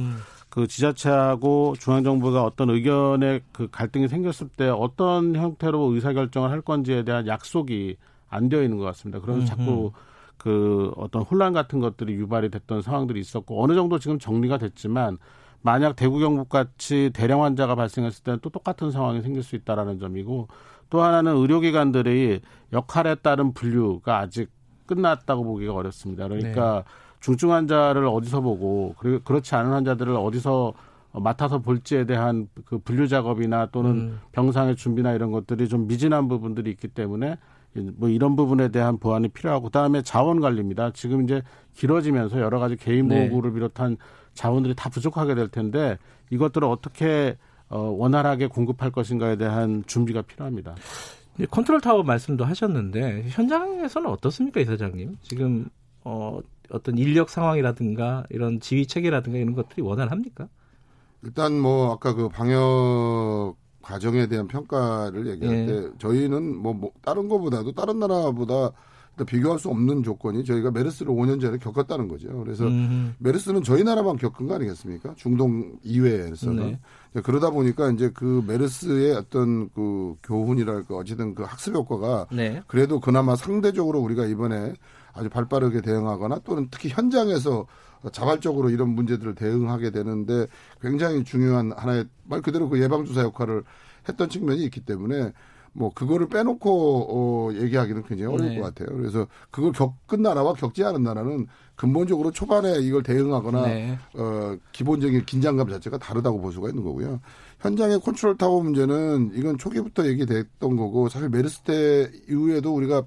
그 지자체하고 중앙정부가 어떤 의견에 그 갈등이 생겼을 때 어떤 형태로 의사결정을 할 건지에 대한 약속이 안 되어 있는 것 같습니다. 그래서 자꾸 그 어떤 혼란 같은 것들이 유발이 됐던 상황들이 있었고 어느 정도 지금 정리가 됐지만 만약 대구 경북같이 대량 환자가 발생했을 때는 또 똑같은 상황이 생길 수 있다는 점이고 또 하나는 의료기관들의 역할에 따른 분류가 아직 끝났다고 보기가 어렵습니다. 그러니까 네. 중증 환자를 어디서 보고 그리고 그렇지 않은 환자들을 어디서 맡아서 볼지에 대한 그 분류 작업이나 또는 병상의 준비나 이런 것들이 좀 미진한 부분들이 있기 때문에 뭐 이런 부분에 대한 보완이 필요하고 그다음에 자원 관리입니다. 지금 이제 길어지면서 여러 가지 개인 보호구를 네. 비롯한 자원들이 다 부족하게 될 텐데 이것들을 어떻게 원활하게 공급할 것인가에 대한 준비가 필요합니다. 컨트롤타워 말씀도 하셨는데 현장에서는 어떻습니까, 이사장님? 지금 어떤 인력 상황이라든가 이런 지휘체계라든가 이런 것들이 원활합니까? 일단 뭐 아까 그 방역 과정에 대한 평가를 얘기할 예. 때 저희는 뭐 다른 거보다도 다른 나라보다 비교할 수 없는 조건이 저희가 메르스를 5년 전에 겪었다는 거죠. 그래서 메르스는 저희 나라만 겪은 거 아니겠습니까? 중동 이외에서는. 네. 그러다 보니까 이제 그 메르스의 어떤 그 교훈이랄까 어쨌든 그 학습 효과가 네. 그래도 그나마 상대적으로 우리가 이번에 아주 발빠르게 대응하거나 또는 특히 현장에서 자발적으로 이런 문제들을 대응하게 되는데 굉장히 중요한 하나의 말 그대로 그 예방주사 역할을 했던 측면이 있기 때문에 뭐 그거를 빼놓고 얘기하기는 굉장히 어려울 것 같아요. 그래서 그걸 겪은 나라와 겪지 않은 나라는 근본적으로 초반에 이걸 대응하거나 기본적인 긴장감 자체가 다르다고 볼 수가 있는 거고요. 현장의 컨트롤 타워 문제는 이건 초기부터 얘기됐던 거고, 사실 메르스 때 이후에도 우리가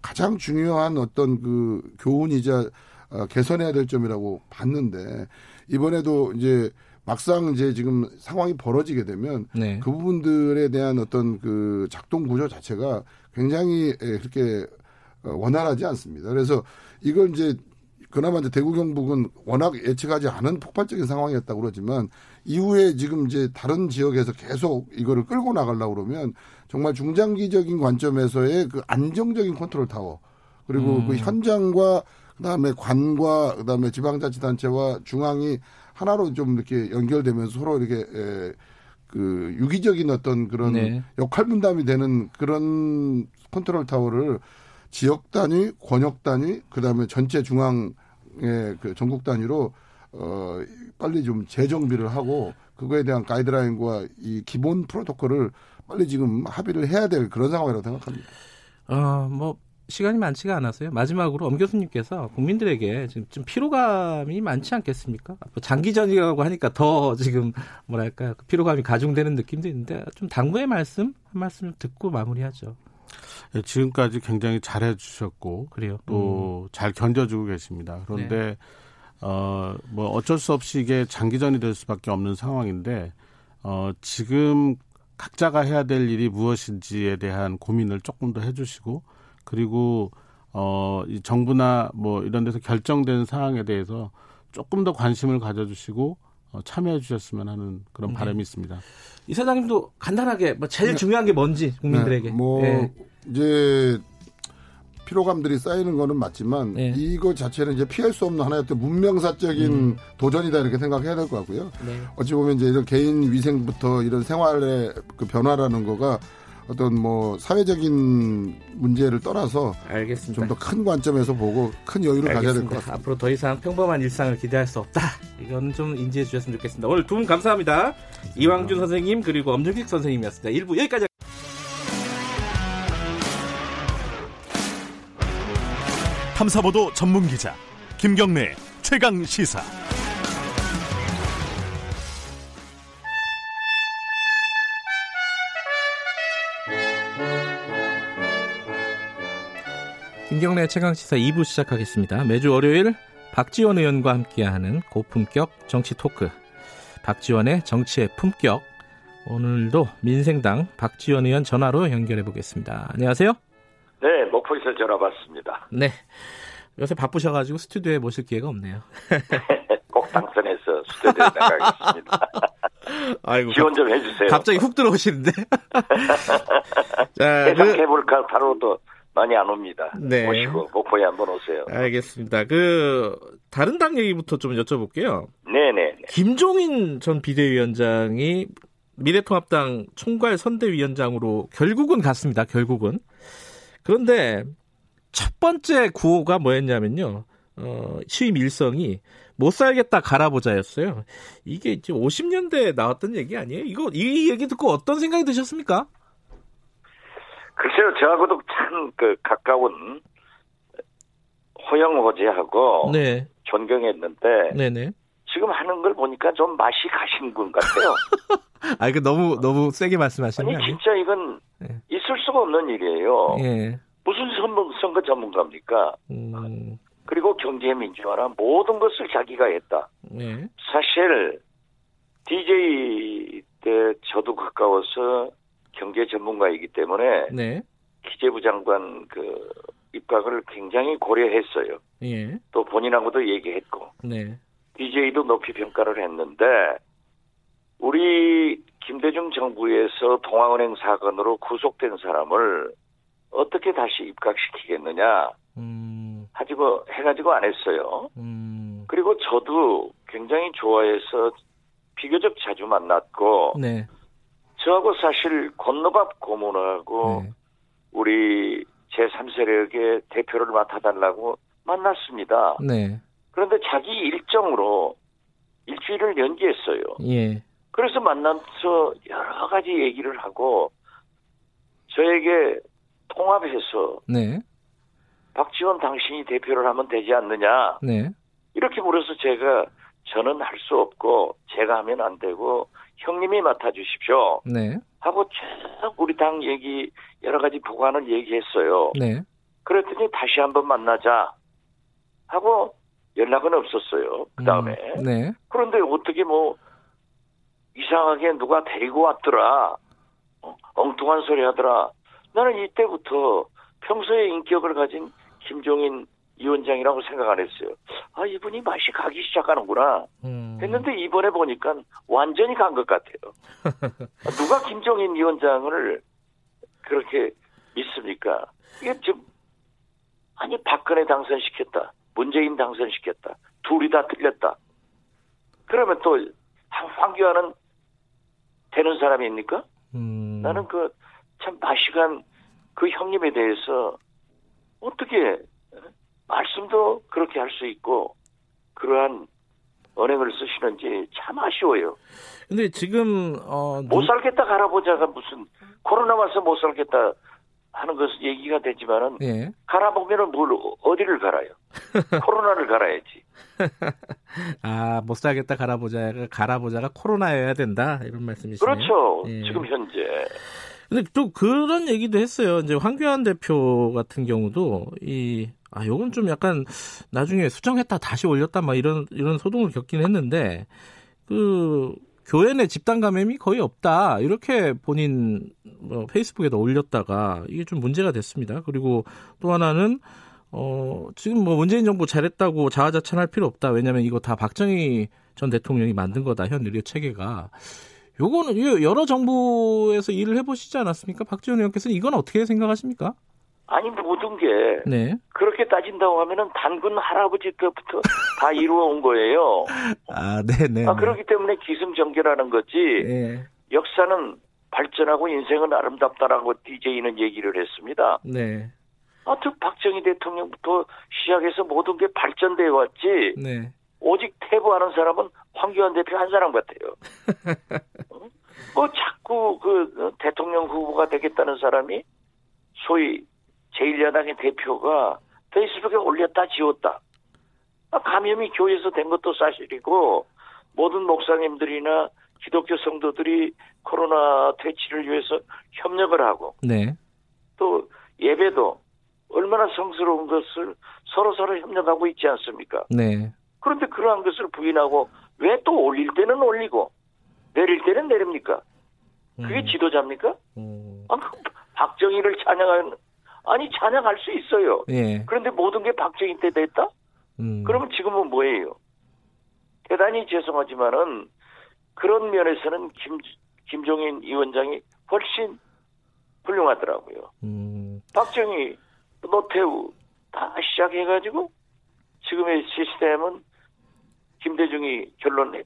가장 중요한 어떤 그 교훈이자 개선해야 될 점이라고 봤는데, 이번에도 이제 막상 이제 지금 상황이 벌어지게 되면 그 부분들에 대한 어떤 그 작동 구조 자체가 굉장히 그렇게 원활하지 않습니다. 그래서 이걸 이제 그나마 이제 대구 경북은 워낙 예측하지 않은 폭발적인 상황이었다고 그러지만, 이후에 지금 이제 다른 지역에서 계속 이거를 끌고 나가려고 그러면 정말 중장기적인 관점에서의 그 안정적인 컨트롤 타워, 그리고 그 현장과 그다음에 관과 그다음에 지방자치단체와 중앙이 하나로 좀 이렇게 연결되면서 서로 이렇게 그 유기적인 어떤 그런 역할 분담이 되는 그런 컨트롤 타워를 지역 단위, 권역 단위, 그다음에 전체 중앙의 그 전국 단위로 빨리 좀 재정비를 하고 그거에 대한 가이드라인과 이 기본 프로토콜을 빨리 지금 합의를 해야 될 그런 상황이라고 생각합니다. 뭐 시간이 많지가 않아서요. 마지막으로 엄 교수님께서 국민들에게 지금 좀 피로감이 많지 않겠습니까? 장기전이라고 하니까 더 지금 뭐랄까 피로감이 가중되는 느낌도 있는데, 좀 당부의 말씀 한 말씀 듣고 마무리하죠. 예, 지금까지 굉장히 잘해주셨고 또 잘 견뎌주고 계십니다. 그런데 뭐 어쩔 수 없이 이게 장기전이 될 수밖에 없는 상황인데 지금 각자가 해야 될 일이 무엇인지에 대한 고민을 조금 더 해주시고, 그리고 이 정부나 뭐 이런 데서 결정된 사항에 대해서 조금 더 관심을 가져주시고 참여해 주셨으면 하는 그런 바람이 있습니다. 이사장님도 간단하게 뭐 제일 중요한 게 뭔지 국민들에게. 이제 피로감들이 쌓이는 거는 맞지만 이거 자체는 이제 피할 수 없는 하나의 어떤 문명사적인 도전이다 이렇게 생각해야 될 것 같고요. 어찌 보면 이제 이런 개인 위생부터 이런 생활의 그 변화라는 거가 어떤 뭐 사회적인 문제를 떠나서 좀 더 큰 관점에서 보고 큰 여유를 가져야 될 것 같습니다. 앞으로 더 이상 평범한 일상을 기대할 수 없다. 이건 좀 인지해 주셨으면 좋겠습니다. 오늘 두 분 감사합니다. 이왕준 선생님 그리고 엄중식 선생님이었습니다. 1부 여기까지. 탐사보도 전문기자 김경래 최강시사. 김경래 최강시사 2부 시작하겠습니다. 매주 월요일 박지원 의원과 함께하는 고품격 정치 토크, 박지원의 정치의 품격. 오늘도 민생당 박지원 의원 전화로 연결해 보겠습니다. 안녕하세요. 네, 목포에서 전화 받습니다. 네, 요새 바쁘셔가지고 스튜디오에 모실 기회가 없네요. 꼭 당선해서 스튜디오에 나가겠습니다. 아이고, 지원 좀 해주세요. 갑자기 훅 들어오시는데. 해볼까 바로도. 많이 안 옵니다. 네. 오시고 목포에 한번 오세요. 알겠습니다. 다른 당 얘기부터 좀 여쭤볼게요. 네네. 김종인 전 비대위원장이 미래통합당 총괄 선대위원장으로 결국은 갔습니다. 결국은. 그런데 첫 번째 구호가 뭐였냐면요. 취임 일성이 못 살겠다 갈아보자였어요. 이게 이제 50년대에 나왔던 얘기 아니에요? 이 얘기 듣고 어떤 생각이 드셨습니까? 글쎄요, 저하고도 참 가까운 호영호재하고 존경했는데 지금 하는 걸 보니까 좀 맛이 가신 분 같아요. 아, 이거 너무 세게 말씀하시는 거 아니에요? 진짜 이건 있을 수가 없는 일이에요. 무슨 선거 전문가입니까? 그리고 경제 민주화나 모든 것을 자기가 했다. 사실 DJ 때 저도 가까워서 경제 전문가이기 때문에 기재부 장관 입각을 굉장히 고려했어요. 또 본인하고도 얘기했고 DJ도 높이 평가를 했는데, 우리 김대중 정부에서 동아은행 사건으로 구속된 사람을 어떻게 다시 입각시키겠느냐 해가지고 안 했어요. 그리고 저도 굉장히 좋아해서 비교적 자주 만났고 저하고 사실 건너밥 고문하고 우리 제3세력의 대표를 맡아달라고 만났습니다. 그런데 자기 일정으로 일주일을 연기했어요. 그래서 만나서 여러 가지 얘기를 하고 저에게 통합해서 네. 박지원 당신이 대표를 하면 되지 않느냐. 네. 이렇게 물어서 저는 할 수 없고 제가 하면 안 되고 형님이 맡아주십시오. 네. 하고 쭉 우리 당 얘기 여러 가지 보관을 얘기했어요. 네. 그랬더니 다시 한번 만나자 하고 연락은 없었어요. 그다음에. 네. 그런데 어떻게 이상하게 누가 데리고 왔더라. 엉뚱한 소리 하더라. 나는 이때부터 평소에 인격을 가진 김종인 위원장이라고 생각 안 했어요. 아, 이분이 맛이 가기 시작하는구나. 했는데 이번에 보니까 완전히 간 것 같아요. 누가 김종인 위원장을 그렇게 믿습니까? 이게 아니, 박근혜 당선시켰다. 문재인 당선시켰다. 둘이 다 틀렸다. 그러면 또 황교안은 되는 사람입니까? 나는 참 마시간 그 형님에 대해서 어떻게 말씀도 그렇게 할 수 있고 그러한 언행을 쓰시는지 참 아쉬워요. 근데 지금 못 살겠다 갈아보자가 무슨 코로나 와서 못 살겠다 하는 것은 얘기가 되지만은 예. 갈아보면은 뭘 어디를 갈아요? 코로나를 갈아야지. 아, 못 살겠다 갈아보자가 코로나여야 된다 이런 말씀이시네요. 그렇죠. 예. 지금 현재. 근데 또 그런 얘기도 했어요. 이제 황교안 대표 같은 경우도 요건 좀 약간 나중에 수정했다 다시 올렸다 막 이런 소동을 겪긴 했는데 그 교회 내 집단 감염이 거의 없다. 이렇게 본인 페이스북에다 올렸다가 이게 좀 문제가 됐습니다. 그리고 또 하나는 지금 문재인 정부 잘했다고 자화자찬할 필요 없다. 왜냐하면 이거 다 박정희 전 대통령이 만든 거다. 현 의료 체계가. 요거는 여러 정부에서 일을 해보시지 않았습니까? 박지원 의원께서는 이건 어떻게 생각하십니까? 아니, 모든 게 네. 그렇게 따진다고 하면은 단군 할아버지 때부터 다 이루어온 거예요. 아, 네네. 아, 그렇기 때문에 기승전결하는 거지. 네. 역사는 발전하고 인생은 아름답다라고 DJ는 얘기를 했습니다. 네. 박정희 대통령부터 시작해서 모든 게 발전되어 왔지. 네. 오직 퇴보하는 사람은 황교안 대표 한 사람 같아요. 자꾸 대통령 후보가 되겠다는 사람이 소위 제1야당의 대표가 페이스북에 올렸다 지웠다. 감염이 교회에서 된 것도 사실이고 모든 목사님들이나 기독교 성도들이 코로나 퇴치를 위해서 협력을 하고 네. 또 예배도 얼마나 성스러운 것을 서로서로 협력하고 있지 않습니까? 네. 그런데 그러한 것을 부인하고 왜 또 올릴 때는 올리고 내릴 때는 내립니까? 그게 지도자입니까? 박정희를 찬양하는 찬양할 수 있어요. 예. 그런데 모든 게 박정희 때 됐다? 그러면 지금은 뭐예요? 대단히 죄송하지만은 그런 면에서는 김종인 위원장이 훨씬 훌륭하더라고요. 박정희, 노태우 다 시작해가지고 지금의 시스템은 김대중이 결론에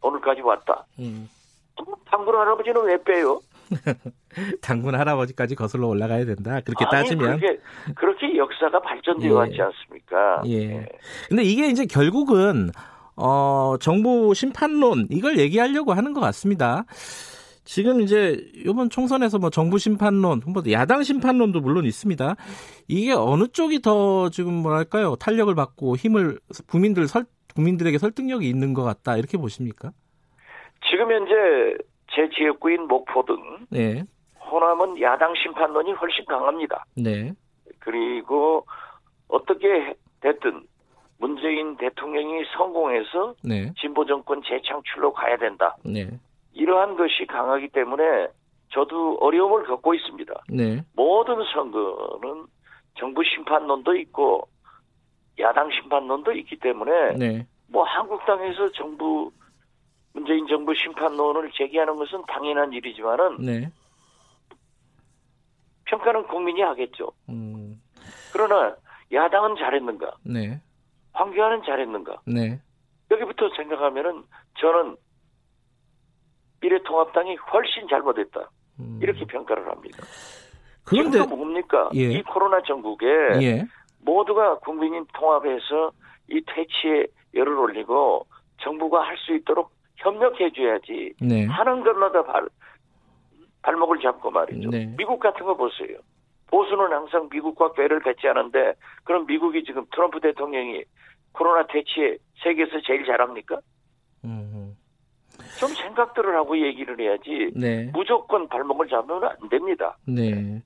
오늘까지 왔다. 당군 할아버지는 왜 빼요? 당군 할아버지까지 거슬러 올라가야 된다. 그렇게 따지면 그렇게 역사가 발전되어 왔지 않습니까? 예. 근데 이게 이제 결국은 정부 심판론 이걸 얘기하려고 하는 것 같습니다. 지금 이제 이번 총선에서 정부 심판론, 야당 심판론도 물론 있습니다. 이게 어느 쪽이 더 지금 탄력을 받고 힘을 국민들에게 설득력이 있는 것 같다 이렇게 보십니까? 지금 현재 제 지역구인 목포 등 네. 호남은 야당 심판론이 훨씬 강합니다. 네. 그리고 어떻게 됐든 문재인 대통령이 성공해서 네. 진보 정권 재창출로 가야 된다. 네. 이러한 것이 강하기 때문에 저도 어려움을 겪고 있습니다. 네. 모든 선거는 정부 심판론도 있고 야당 심판론도 있기 때문에 네. 한국당에서 문재인 정부 심판론을 제기하는 것은 당연한 일이지만은 네. 평가는 국민이 하겠죠. 그러나 야당은 잘했는가? 네. 황교안은 잘했는가? 네. 여기부터 생각하면은 저는 미래통합당이 훨씬 잘못했다. 이렇게 평가를 합니다. 그런데 뭡니까? 예. 이 코로나 전국에 예. 모두가 국민인 통합해서 이 퇴치에 열을 올리고 정부가 할 수 있도록 협력해 줘야지 네. 하는 것마다 발목을 잡고 말이죠. 네. 미국 같은 거 보세요. 보수는 항상 미국과 궤를 배치하는데 그럼 미국이 지금 트럼프 대통령이 코로나 퇴치에 세계에서 제일 잘합니까? 좀 생각들을 하고 얘기를 해야지. 네. 무조건 발목을 잡으면 안 됩니다. 네.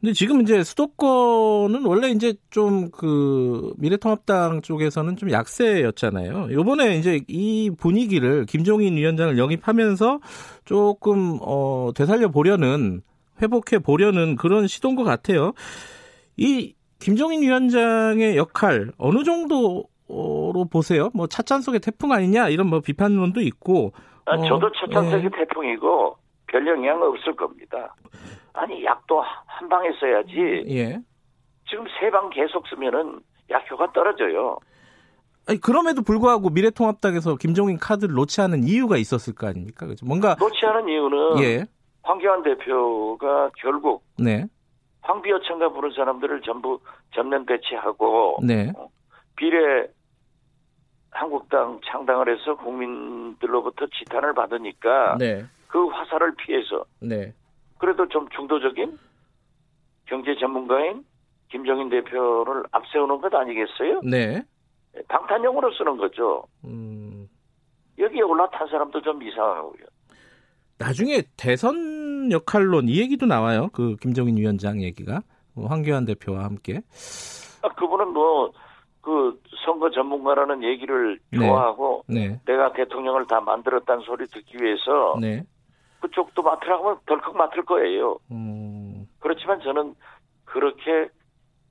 근데 지금 이제 수도권은 원래 이제 좀 그 미래통합당 쪽에서는 좀 약세였잖아요. 이번에 이제 이 분위기를 김종인 위원장을 영입하면서 조금 되살려 보려는, 회복해 보려는 그런 시도인 것 같아요. 이 김종인 위원장의 역할 어느 정도로 보세요? 뭐 찻잔 속의 태풍 아니냐 이런 뭐 비판론도 있고. 저도 찻잔 속의 태풍이고 별 영향 없을 겁니다. 아니 약도 한 방에 써야지. 예. 지금 세 방 계속 쓰면은 약효가 떨어져요. 아니, 그럼에도 불구하고 미래통합당에서 김종인 카드를 놓치하는 이유가 있었을 거 아닙니까? 그렇죠? 뭔가 놓치하는 이유는. 예. 황교안 대표가 결국 네. 황비어천가 부른 사람들을 전부 전면 배치하고 네. 미래한국당 창당을 해서 국민들로부터 지탄을 받으니까 네. 그 화살을 피해서 네. 그래도 좀 중도적인 경제 전문가인 김종인 대표를 앞세우는 것 아니겠어요? 네. 방탄용으로 쓰는 거죠. 여기에 올라탄 사람도 좀 이상하고요. 나중에 대선 역할론 이 얘기도 나와요. 그 김종인 위원장 얘기가 황교안 대표와 함께. 그분은 뭐 그 선거 전문가라는 얘기를 네. 좋아하고 네. 내가 대통령을 다 만들었다는 소리 듣기 위해서 네. 그쪽도 맡으라고 하면 덜컥 맡을 거예요. 그렇지만 저는 그렇게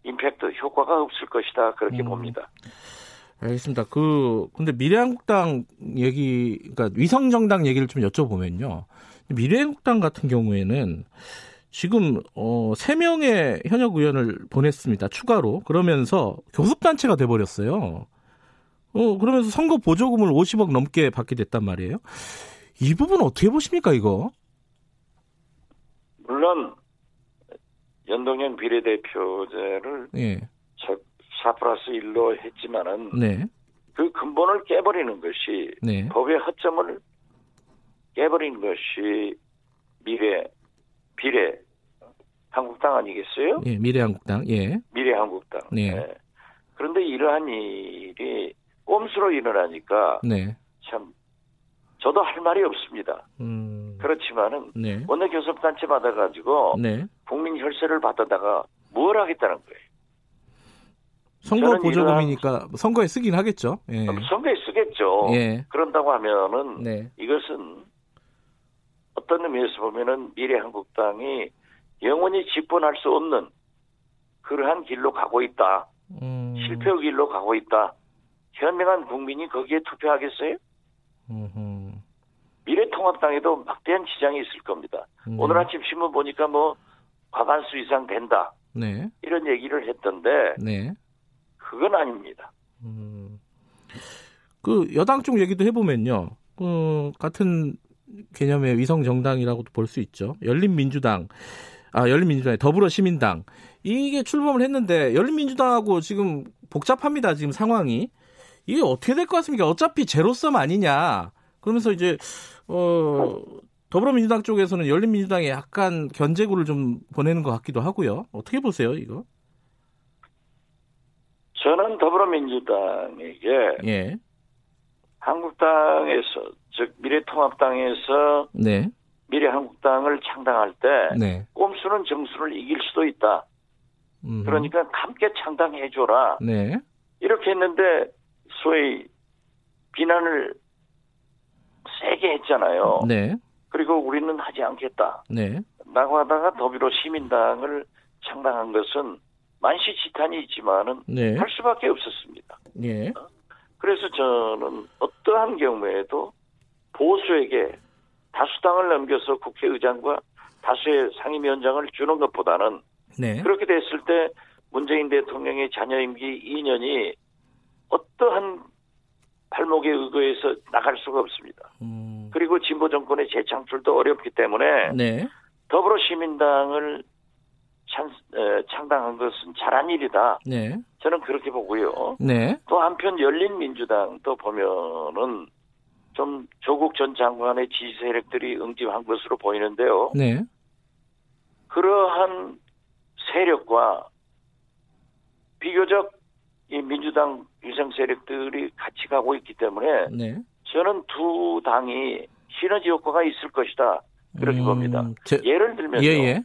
임팩트 효과가 없을 것이다 그렇게 봅니다. 알겠습니다. 근데 미래한국당 얘기, 그러니까 위성정당 얘기를 좀 여쭤보면요. 미래한국당 같은 경우에는 지금, 3명의 현역 의원을 보냈습니다. 추가로. 그러면서 교섭단체가 돼버렸어요. 그러면서 선거 보조금을 50억 넘게 받게 됐단 말이에요. 이 부분 어떻게 보십니까, 이거? 물론, 연동형 비례대표제를. 예. 4+1로 했지만은 네. 그 근본을 깨버리는 것이 네. 법의 허점을 깨버린 것이 미래한국당 아니겠어요? 예, 미래한국당. 예. 미래한국당. 네. 네. 그런데 이러한 일이 꼼수로 일어나니까 네. 참 저도 할 말이 없습니다. 그렇지만은 네. 원내교섭단체 받아가지고 네. 국민 혈세를 받아다가 뭘 하겠다는 거예요. 선거 보조금이니까 선거에 쓰긴 하겠죠. 예. 선거에 쓰겠죠. 예. 그런다고 하면은 네. 이것은 어떤 의미에서 보면은 미래한국당이 영원히 집권할 수 없는 그러한 길로 가고 있다. 실패의 길로 가고 있다. 현명한 국민이 거기에 투표하겠어요? 미래통합당에도 막대한 지장이 있을 겁니다. 오늘 아침 신문 보니까 뭐 과반수 이상 된다. 네. 이런 얘기를 했던데. 네. 그건 아닙니다. 그 여당 쪽 얘기도 해보면요. 같은 개념의 위성 정당이라고도 볼 수 있죠. 열린민주당의 더불어시민당 이게 출범을 했는데 열린민주당하고 지금 복잡합니다. 지금 상황이 이게 어떻게 될 것 같습니까? 어차피 제로섬 아니냐. 그러면서 이제 더불어민주당 쪽에서는 열린민주당에 약간 견제구를 좀 보내는 것 같기도 하고요. 어떻게 보세요, 이거? 저는 더불어민주당에게 예. 한국당에서 즉 미래통합당에서 네. 미래한국당을 창당할 때 네. 꼼수는 정수를 이길 수도 있다. 그러니까 함께 창당해줘라. 네. 이렇게 했는데 소위 비난을 세게 했잖아요. 네. 그리고 우리는 하지 않겠다. 네. 라고 하다가 더불어시민당을 창당한 것은 만시지탄이 있지만은 네. 할 수밖에 없었습니다. 예. 그래서 저는 어떠한 경우에도 보수에게 다수당을 넘겨서 국회의장과 다수의 상임위원장을 주는 것보다는 네. 그렇게 됐을 때 문재인 대통령의 자녀 임기 2년이 어떠한 발목의 의거에서 나갈 수가 없습니다. 그리고 진보 정권의 재창출도 어렵기 때문에 네. 더불어시민당을 창당한 것은 잘한 일이다. 네. 저는 그렇게 보고요. 네. 또 한편 열린민주당도 보면은 좀 조국 전 장관의 지지 세력들이 응집한 것으로 보이는데요. 네. 그러한 세력과 비교적 이 민주당 위성 세력들이 같이 가고 있기 때문에 네. 저는 두 당이 시너지 효과가 있을 것이다. 그렇게 봅니다. 예를 들면요. 예.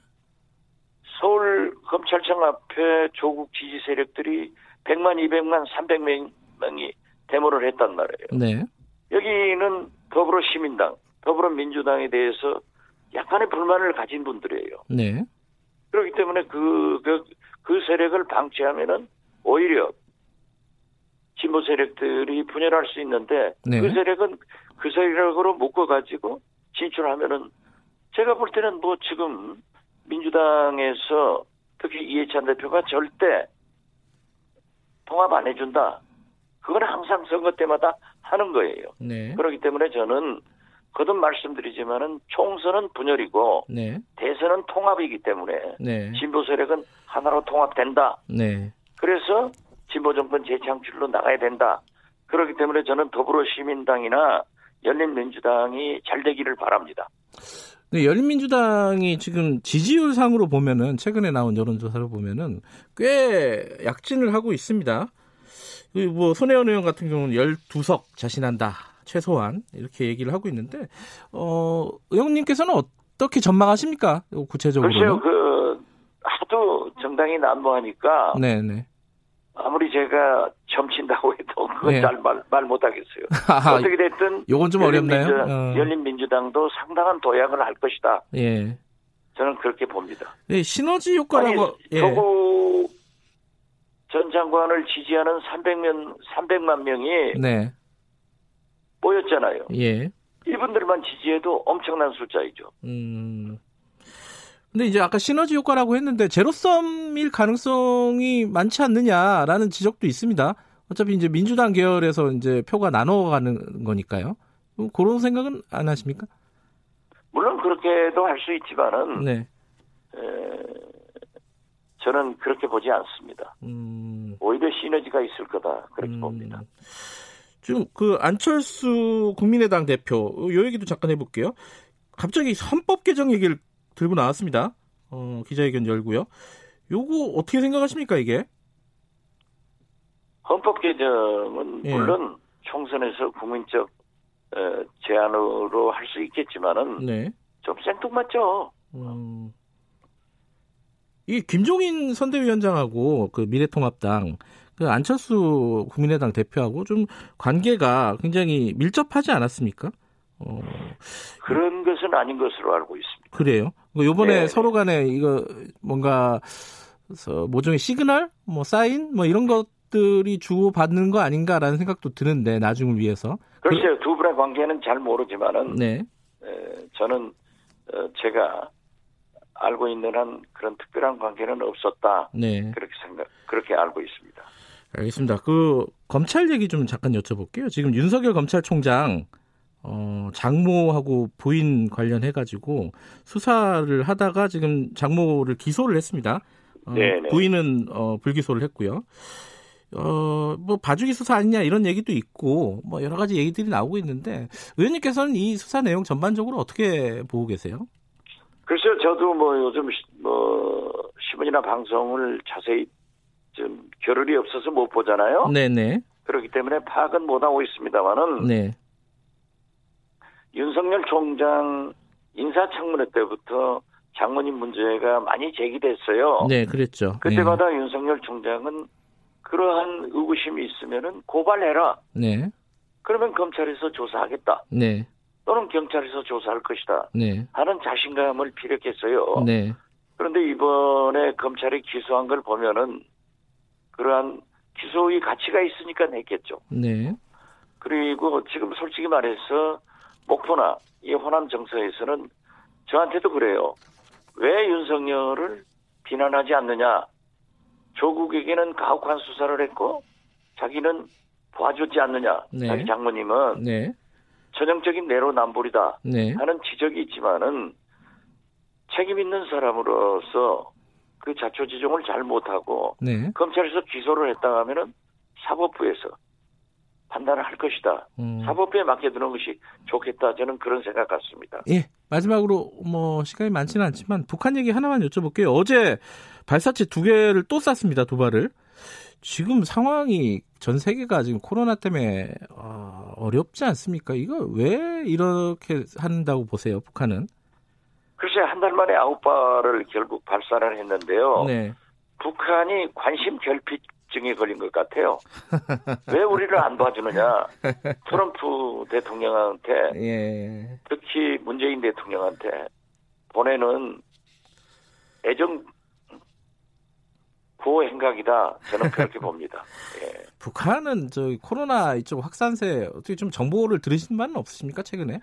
서울 검찰청 앞에 조국 지지 세력들이 100만, 200만, 300명이 데모를 했단 말이에요. 네. 여기는 더불어시민당, 더불어민주당에 대해서 약간의 불만을 가진 분들이에요. 네. 그렇기 때문에 그 세력을 방치하면은 오히려 진보 세력들이 분열할 수 있는데 네. 그 세력은 그 세력으로 묶어가지고 진출하면은 제가 볼 때는 뭐 지금 민주당에서 특히 이해찬 대표가 절대 통합 안 해준다. 그건 항상 선거 때마다 하는 거예요. 네. 그렇기 때문에 저는 거듭 말씀드리지만은 총선은 분열이고 네. 대선은 통합이기 때문에 네. 진보 세력은 하나로 통합된다. 네. 그래서 진보 정권 재창출로 나가야 된다. 그렇기 때문에 저는 더불어시민당이나 열린민주당이 잘 되기를 바랍니다. 네, 열린민주당이 지금 지지율상으로 보면은 최근에 나온 여론조사로 보면은 꽤 약진을 하고 있습니다. 뭐 손혜원 의원 같은 경우는 12석 자신한다 최소한 이렇게 얘기를 하고 있는데 의원님께서는 어떻게 전망하십니까? 구체적으로? 글쎄요, 하도 정당이 난무하니까. 네네. 아무리 제가 점친다고 해도 그건 네. 잘 말 못하겠어요. 어떻게 됐든 요건 좀 어렵네요. 열린민주당도 상당한 도약을 할 것이다. 예, 저는 그렇게 봅니다. 네, 시너지 효과라고. 예. 조국 전 장관을 지지하는 300만 명이 네. 모였잖아요. 예, 이분들만 지지해도 엄청난 숫자이죠. 근데 이제 아까 시너지 효과라고 했는데 제로섬일 가능성이 많지 않느냐라는 지적도 있습니다. 어차피 이제 민주당 계열에서 이제 표가 나눠가는 거니까요. 그런 생각은 안 하십니까? 물론 그렇게도 할 수 있지만은 네. 저는 그렇게 보지 않습니다. 오히려 시너지가 있을 거다 그렇게 봅니다. 지금 그 안철수 국민의당 대표 요 얘기도 잠깐 해볼게요. 갑자기 헌법 개정 얘기를 들고 나왔습니다. 기자회견 열고요. 요거 어떻게 생각하십니까 이게? 헌법 개정은 예. 물론 총선에서 국민적 제안으로 할 수 있겠지만은 네. 좀 생뚱맞죠. 이 김종인 선대위원장하고 그 미래통합당 그 안철수 국민의당 대표하고 좀 관계가 굉장히 밀접하지 않았습니까? 그런 것은 아닌 것으로 알고 있습니다. 그래요? 요번에 네. 서로 간에 이거 뭔가 모종의 시그널, 뭐 사인, 뭐 이런 것들이 주고받는 거 아닌가라는 생각도 드는데 나중을 위해서. 글쎄요, 두 분의 관계는 잘 모르지만은 네. 저는 제가 알고 있는 한 그런 특별한 관계는 없었다. 네. 그렇게 알고 있습니다. 알겠습니다. 그 검찰 얘기 좀 잠깐 여쭤볼게요. 지금 윤석열 검찰총장. 장모하고 부인 관련해가지고 수사를 하다가 지금 장모를 기소를 했습니다. 부인은 불기소를 했고요. 뭐 봐주기 수사 아니냐 이런 얘기도 있고 뭐 여러 가지 얘기들이 나오고 있는데 의원님께서는 이 수사 내용 전반적으로 어떻게 보고 계세요? 글쎄요, 저도 뭐 요즘 신문이나 방송을 자세히 좀 겨를이 없어서 못 보잖아요. 네네. 그렇기 때문에 파악은 못 하고 있습니다만은. 네. 윤석열 총장 인사청문회 때부터 장모님 문제가 많이 제기됐어요. 네, 그랬죠. 그때마다 네. 윤석열 총장은 그러한 의구심이 있으면은 고발해라. 네. 그러면 검찰에서 조사하겠다. 네. 또는 경찰에서 조사할 것이다. 네. 하는 자신감을 피력했어요. 네. 그런데 이번에 검찰이 기소한 걸 보면은 그러한 기소의 가치가 있으니까 냈겠죠. 네. 그리고 지금 솔직히 말해서 목포나 이 호남 정서에서는 저한테도 그래요. 왜 윤석열을 비난하지 않느냐. 조국에게는 가혹한 수사를 했고 자기는 봐주지 않느냐. 네. 자기 장모님은 네. 전형적인 내로남불이다 네. 하는 지적이 있지만은 책임 있는 사람으로서 그 자초지종을 잘 못하고 네. 검찰에서 기소를 했다 하면은 사법부에서 판단을 할 것이다. 사법부에 맡겨두는 것이 좋겠다. 저는 그런 생각 같습니다. 예, 마지막으로 뭐 시간이 많지는 않지만 북한 얘기 하나만 여쭤볼게요. 어제 발사체 2개를 또 쐈습니다. 도발을. 지금 상황이 전 세계가 지금 코로나 때문에 어렵지 않습니까? 이거 왜 이렇게 한다고 보세요? 북한은? 글쎄, 한 달 만에 9발을 결국 발사를 했는데요. 네. 북한이 관심 결핍증에 걸린 것 같아요. 왜 우리를 안 봐주느냐. 트럼프 대통령한테 예. 특히 문재인 대통령한테 보내는 애정 고행각이다. 저는 그렇게 봅니다. 예. 북한은 저 코로나 이쪽 확산세 어떻게 좀 정보를 들으신 바는 없으십니까? 최근에?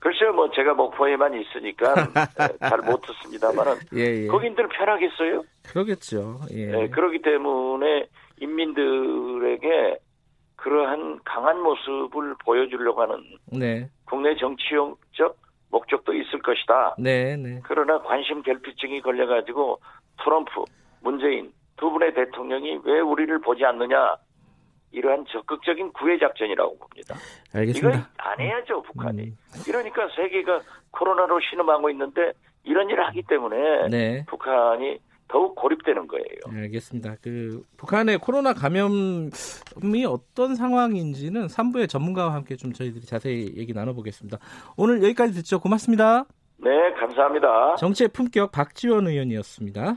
글쎄요, 뭐 제가 목포에만 있으니까 잘 못 듣습니다만은 예, 예. 거긴들 편하겠어요? 그러겠죠. 예. 예, 그렇기 때문에 인민들에게 그러한 강한 모습을 보여주려고 하는 네. 국내 정치적 목적도 있을 것이다. 네, 네. 그러나 관심 결핍증이 걸려가지고 트럼프, 문재인 두 분의 대통령이 왜 우리를 보지 않느냐. 이러한 적극적인 구애 작전이라고 봅니다. 알겠습니다. 이건 안 해야죠, 북한이. 이러니까 세계가 코로나로 신음하고 있는데 이런 일을 하기 때문에 네. 북한이 더욱 고립되는 거예요. 알겠습니다. 그 북한의 코로나 감염이 어떤 상황인지는 3부의 전문가와 함께 좀 저희들이 자세히 얘기 나눠보겠습니다. 오늘 여기까지 듣죠. 고맙습니다. 네, 감사합니다. 정치의 품격 박지원 의원이었습니다.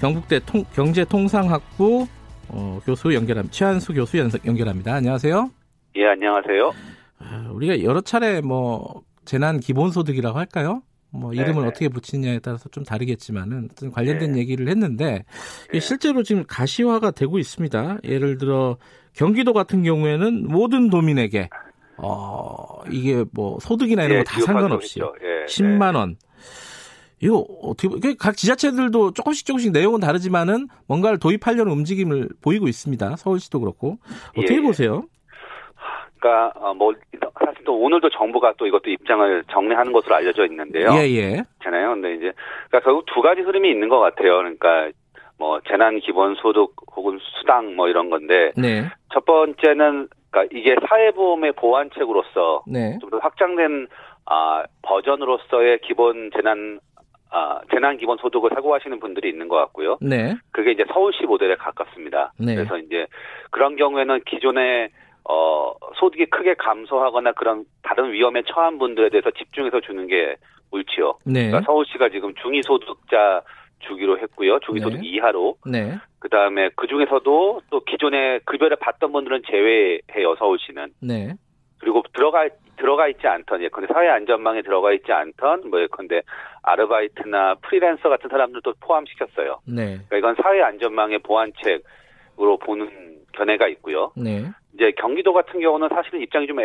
경북대 경제통상학부 교수 연결합니다. 최한수 교수 연결합니다. 안녕하세요. 예, 안녕하세요. 우리가 여러 차례 뭐 재난 기본소득이라고 할까요? 뭐 이름을 네네. 어떻게 붙이냐에 따라서 좀 다르겠지만은 관련된 네. 얘기를 했는데 네. 실제로 지금 가시화가 되고 있습니다. 예를 들어 경기도 같은 경우에는 모든 도민에게 이게 뭐 소득이나 이런 네, 거 다 상관없이 네, 10만 원. 이거 어떻게 각 지자체들도 조금씩 내용은 다르지만은 뭔가를 도입하려는 움직임을 보이고 있습니다. 서울시도 그렇고 어떻게 예. 보세요? 그러니까 뭐 사실 또 오늘도 정부가 또 이것도 입장을 정리하는 것으로 알려져 있는데요. 예예. 잖아요. 근데 이제 그러니까 결국 두 가지 흐름이 있는 것 같아요. 그러니까 뭐 재난 기본 소득 혹은 수당 뭐 이런 건데 네. 첫 번째는 그러니까 이게 사회보험의 보완책으로서 네. 좀 더 확장된 버전으로서의 기본 재난 기본 소득을 사고하시는 분들이 있는 것 같고요. 네. 그게 이제 서울시 모델에 가깝습니다. 네. 그래서 이제 그런 경우에는 기존에 소득이 크게 감소하거나 그런 다른 위험에 처한 분들에 대해서 집중해서 주는 게 옳지요. 네. 그러니까 서울시가 지금 중위소득자 주기로 했고요. 중위소득 네. 이하로. 네. 그다음에 그 중에서도 또 기존에 급여를 받던 분들은 제외해요. 서울시는. 네. 그리고 들어가 있지 않던 예컨대 사회 안전망에 들어가 있지 않던 뭐 예컨대 아르바이트나 프리랜서 같은 사람들도 포함시켰어요. 네. 그러니까 이건 사회 안전망의 보완책으로 보는 견해가 있고요. 네. 이제 경기도 같은 경우는 사실은 입장이 좀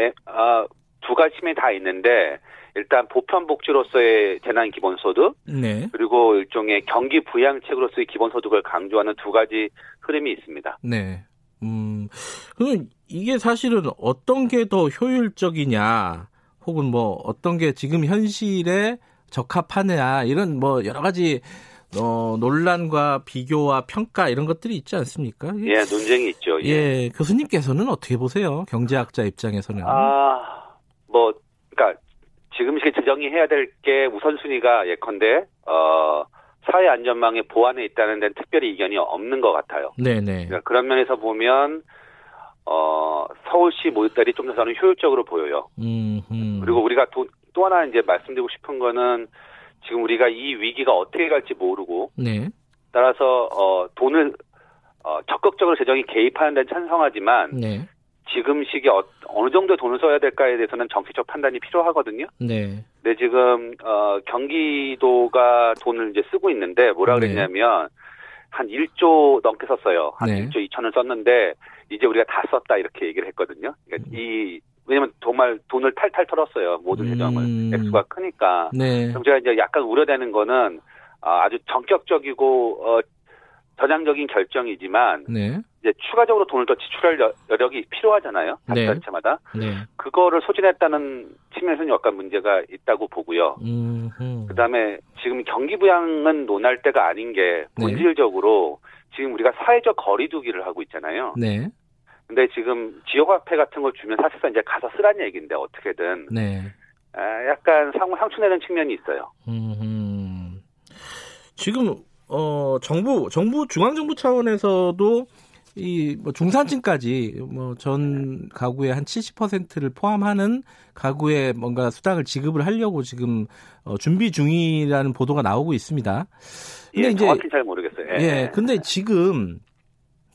두 가지 면이 다 있는데 일단 보편 복지로서의 재난 기본 소득 네. 그리고 일종의 경기 부양책으로서의 기본 소득을 강조하는 두 가지 흐름이 있습니다. 네. 그럼 이게 사실은 어떤 게 더 효율적이냐, 혹은 뭐 어떤 게 지금 현실에 적합하냐, 이런 뭐 여러 가지 논란과 비교와 평가 이런 것들이 있지 않습니까? 예, 논쟁이 있죠. 예, 예 교수님께서는 어떻게 보세요? 경제학자 입장에서는. 뭐, 그러니까 지금 정의정이 해야 될 게 우선순위가 예컨대, 사회 안전망의 보완에 있다는 데는 특별히 이견이 없는 것 같아요. 네네. 그러니까 그런 면에서 보면 서울시 모델이 좀 더 저는 효율적으로 보여요. 그리고 우리가 또 하나 이제 말씀드리고 싶은 거는 지금 우리가 이 위기가 어떻게 갈지 모르고 네. 따라서 돈을 적극적으로 재정이 개입하는 데는 찬성하지만 네. 지금 시기에 어느 정도 돈을 써야 될까에 대해서는 정치적 판단이 필요하거든요. 네. 근데 지금 경기도가 돈을 이제 쓰고 있는데 뭐라 그랬냐면 한 1조 넘게 썼어요. 한 1조 2천을 썼는데 이제 우리가 다 썼다 이렇게 얘기를 했거든요. 그러니까 왜냐면 정말 돈을 탈탈 털었어요. 모든 재정을. 액수가 크니까. 네. 그럼 제가 이제 약간 우려되는 거는 아주 전격적이고 전향적인 결정이지만 이제 추가적으로 돈을 더 지출할 여력이 필요하잖아요. 단체마다. 그거를 소진했다는 측면에서는 약간 문제가 있다고 보고요. 그다음에 지금 경기 부양은 논할 때가 아닌 게 본질적으로 지금 우리가 사회적 거리두기를 하고 있잖아요. 근데 지금 지역화폐 같은 걸 주면 사실상 이제 가서 쓰라는 얘기인데 어떻게든 약간 상충되는 측면이 있어요. 지금 정부 중앙정부 차원에서도 이 뭐 중산층까지 뭐 전 가구의 한 70%를 포함하는 가구에 뭔가 수당을 지급을 하려고 지금 준비 중이라는 보도가 나오고 있습니다. 근데 예, 정확히 잘 모르겠어요. 예, 근데 지금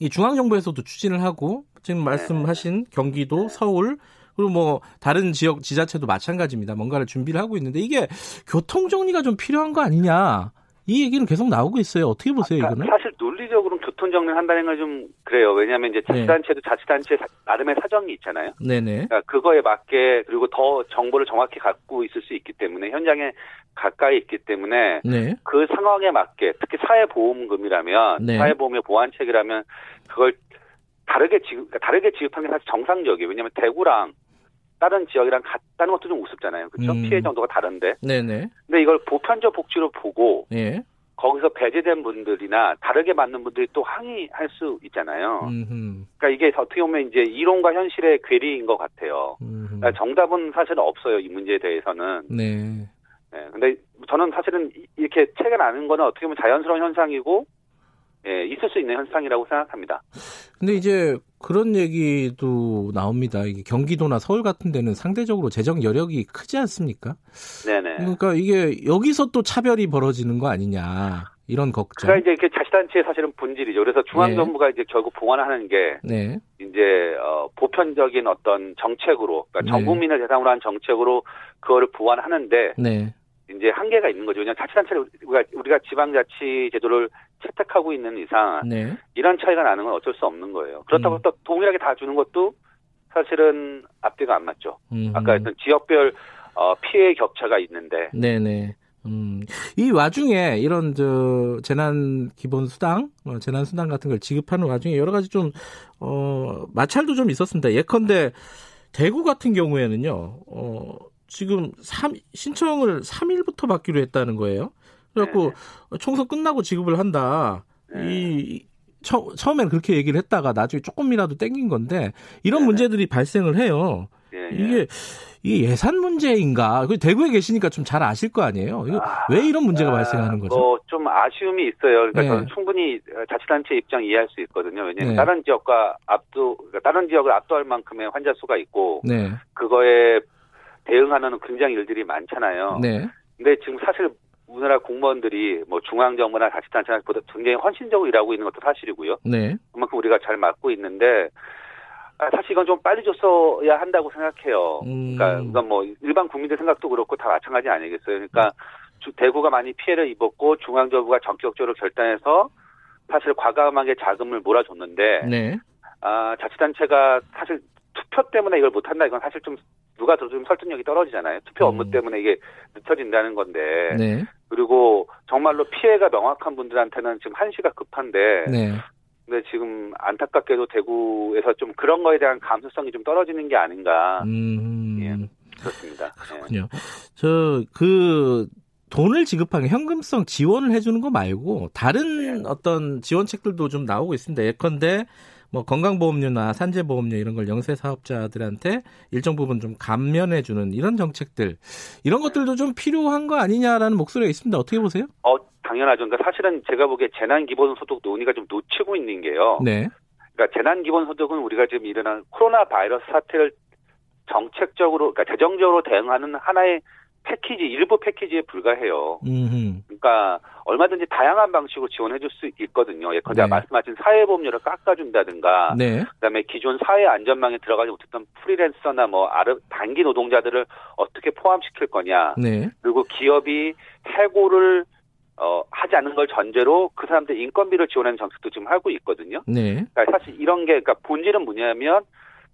이 중앙정부에서도 추진을 하고 지금 말씀하신 경기도, 서울 그리고 뭐 다른 지역 지자체도 마찬가지입니다. 뭔가를 준비를 하고 있는데 이게 교통 정리가 좀 필요한 거 아니냐? 이 얘기는 계속 나오고 있어요. 어떻게 보세요, 이거는? 사실 논리적으로는 교통정리를 한다는 건 좀 그래요. 왜냐하면 이제 자치단체도 자치단체 나름의 사정이 있잖아요. 그러니까 그거에 맞게 그리고 더 정보를 정확히 갖고 있을 수 있기 때문에 현장에 가까이 있기 때문에 그 상황에 맞게 특히 사회보험금이라면 사회보험의 보완책이라면 그걸 다르게 지급하는 게 사실 정상적이에요. 왜냐하면 대구랑 다른 지역이랑 같다는 것도 좀 우습잖아요. 그렇죠? 피해 정도가 다른데. 근데 이걸 보편적 복지로 보고 거기서 배제된 분들이나 다르게 맞는 분들이 또 항의할 수 있잖아요. 그러니까 이게 어떻게 보면 이제 이론과 현실의 괴리인 것 같아요. 그러니까 정답은 사실은 없어요. 이 문제에 대해서는. 근데 저는 사실은 이렇게 책을 아는 거는 어떻게 보면 자연스러운 현상이고 있을 수 있는 현상이라고 생각합니다. 근데 이제 그런 얘기도 나옵니다. 이게 경기도나 서울 같은 데는 상대적으로 재정 여력이 크지 않습니까? 그러니까 이게 여기서 또 차별이 벌어지는 거 아니냐 이런 걱정. 그러니까 이제 이렇게 자치단체의 사실은 본질이죠. 그래서 중앙정부가 이제 결국 봉안하는 게 이제 보편적인 어떤 정책으로, 그러니까 전 국민을 대상으로 한 정책으로 그거를 보완하는데. 이제 한계가 있는 거죠. 왜냐하면 자치단체를 우리가 지방자치 제도를 채택하고 있는 이상 이런 차이가 나는 건 어쩔 수 없는 거예요. 그렇다고 또 동일하게 다 주는 것도 사실은 앞뒤가 안 맞죠. 아까 했던 지역별 피해 격차가 있는데. 이 와중에 이런 재난 기본 수당, 재난 수당 같은 걸 지급하는 와중에 여러 가지 좀 마찰도 좀 있었습니다. 예컨대 대구 같은 경우에는요. 지금 신청을 3일부터 받기로 했다는 거예요. 그래갖고 총선 끝나고 지급을 한다. 처음에는 그렇게 얘기를 했다가 나중에 조금이라도 땡긴 건데 이런 문제들이 발생을 해요. 이게 예산 문제인가? 대구에 계시니까 좀 잘 아실 거 아니에요. 이거 왜 이런 문제가 발생하는 거죠? 좀 아쉬움이 있어요. 그러니까 저는 충분히 자치단체 입장 이해할 수 있거든요. 왜냐하면 다른 지역을 압도할 만큼의 환자 수가 있고 그거에 대응하는 굉장히 일들이 많잖아요. 근데 지금 사실 우리나라 공무원들이 뭐 중앙정부나 자치단체나 보다 굉장히 헌신적으로 일하고 있는 것도 사실이고요. 그만큼 우리가 잘 맡고 있는데 사실 이건 좀 빨리 줬어야 한다고 생각해요. 그러니까 이건 뭐 일반 국민들 생각도 그렇고 다 마찬가지 아니겠어요. 그러니까 대구가 많이 피해를 입었고 중앙정부가 전격적으로 결단해서 사실 과감하게 자금을 몰아줬는데 자치단체가 사실 투표 때문에 이걸 못한다 이건 사실 좀 누가 들어도 좀 설득력이 떨어지잖아요. 투표 업무 때문에 이게 늦춰진다는 건데. 그리고 정말로 피해가 명확한 분들한테는 지금 한시가 급한데. 근데 지금 안타깝게도 대구에서 좀 그런 거에 대한 감수성이 좀 떨어지는 게 아닌가. 예, 그렇습니다. 그렇군요. 돈을 지급하는 현금성 지원을 해주는 거 말고 다른 어떤 지원책들도 좀 나오고 있습니다. 예컨대 뭐 건강보험료나 산재보험료 이런 걸 영세사업자들한테 일정 부분 좀 감면해주는 이런 정책들 이런 것들도 좀 필요한 거 아니냐라는 목소리가 있습니다. 어떻게 보세요? 당연하죠. 그러니까 사실은 제가 보기에 재난기본소득 논의가 좀 놓치고 있는 게요. 그러니까 재난기본소득은 우리가 지금 일어난 코로나 바이러스 사태를 정책적으로 그러니까 재정적으로 대응하는 하나의 일부 패키지에 불과해요. 그러니까 얼마든지 다양한 방식으로 지원해 줄 수 있거든요. 예컨대 말씀하신 사회보험료를 깎아준다든가 그다음에 기존 사회안전망에 들어가지 못했던 프리랜서나 뭐 단기 노동자들을 어떻게 포함시킬 거냐. 그리고 기업이 해고를 하지 않는 걸 전제로 그 사람들 인건비를 지원하는 정책도 지금 하고 있거든요. 네. 그러니까 사실 이런 게, 그러니까 본질은 뭐냐면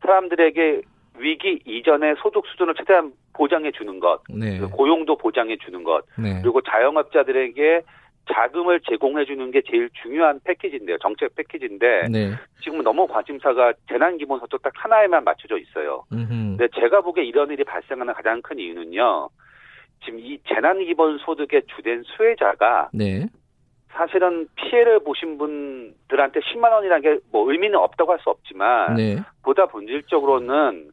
사람들에게 위기 이전의 소득 수준을 최대한 보장해 주는 것, 네. 고용도 보장해 주는 것, 네. 그리고 자영업자들에게 자금을 제공해 주는 게 제일 중요한 패키지인데요. 정책 패키지인데 네. 지금 너무 관심사가 재난기본소득 딱 하나에만 맞춰져 있어요. 근데 제가 보기에 이런 일이 발생하는 가장 큰 이유는요. 지금 이 재난기본소득의 주된 수혜자가 네. 사실은 피해를 보신 분들한테 10만 원이라는 게 뭐 의미는 없다고 할 수 없지만 네. 보다 본질적으로는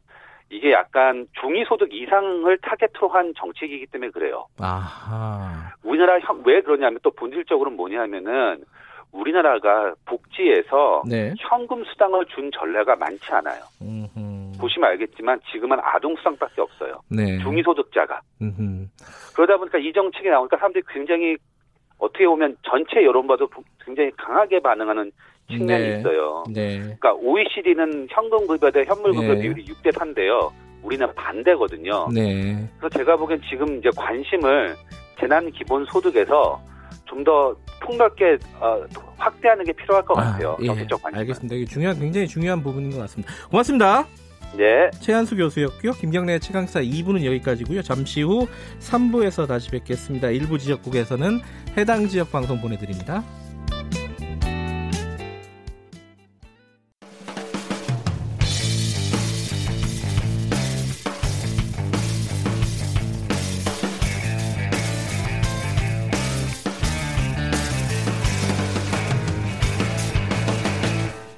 이게 약간 중위소득 이상을 타겟으로 한 정책이기 때문에 그래요. 아하. 우리나라 왜 그러냐면 또 본질적으로는 뭐냐면은 우리나라가 복지에서 네. 현금 수당을 준 전례가 많지 않아요. 보시면 알겠지만 지금은 아동 수당밖에 없어요. 네. 중위소득자가. 그러다 보니까 이 정책이 나오니까 사람들이 굉장히 어떻게 보면 전체 여론봐도 굉장히 강하게 반응하는 측면이 네. 있어요. 네. 그러니까 OECD는 현금급여에 대한 현물급여 네. 비율이 6대 8인데요. 우리는 반대거든요. 네. 그래서 제가 보기엔 지금 이제 관심을 재난기본소득에서 좀 더 폭넓게 확대하는 게 필요할 것 같아요. 정책적 관심. 알겠습니다. 이게 중요한, 굉장히 중요한 부분인 것 같습니다. 고맙습니다. 네. 최한수 교수였고요. 김경래 최강사 2부는 여기까지고요. 잠시 후 3부에서 다시 뵙겠습니다. 일부 지역국에서는 해당 지역 방송 보내드립니다.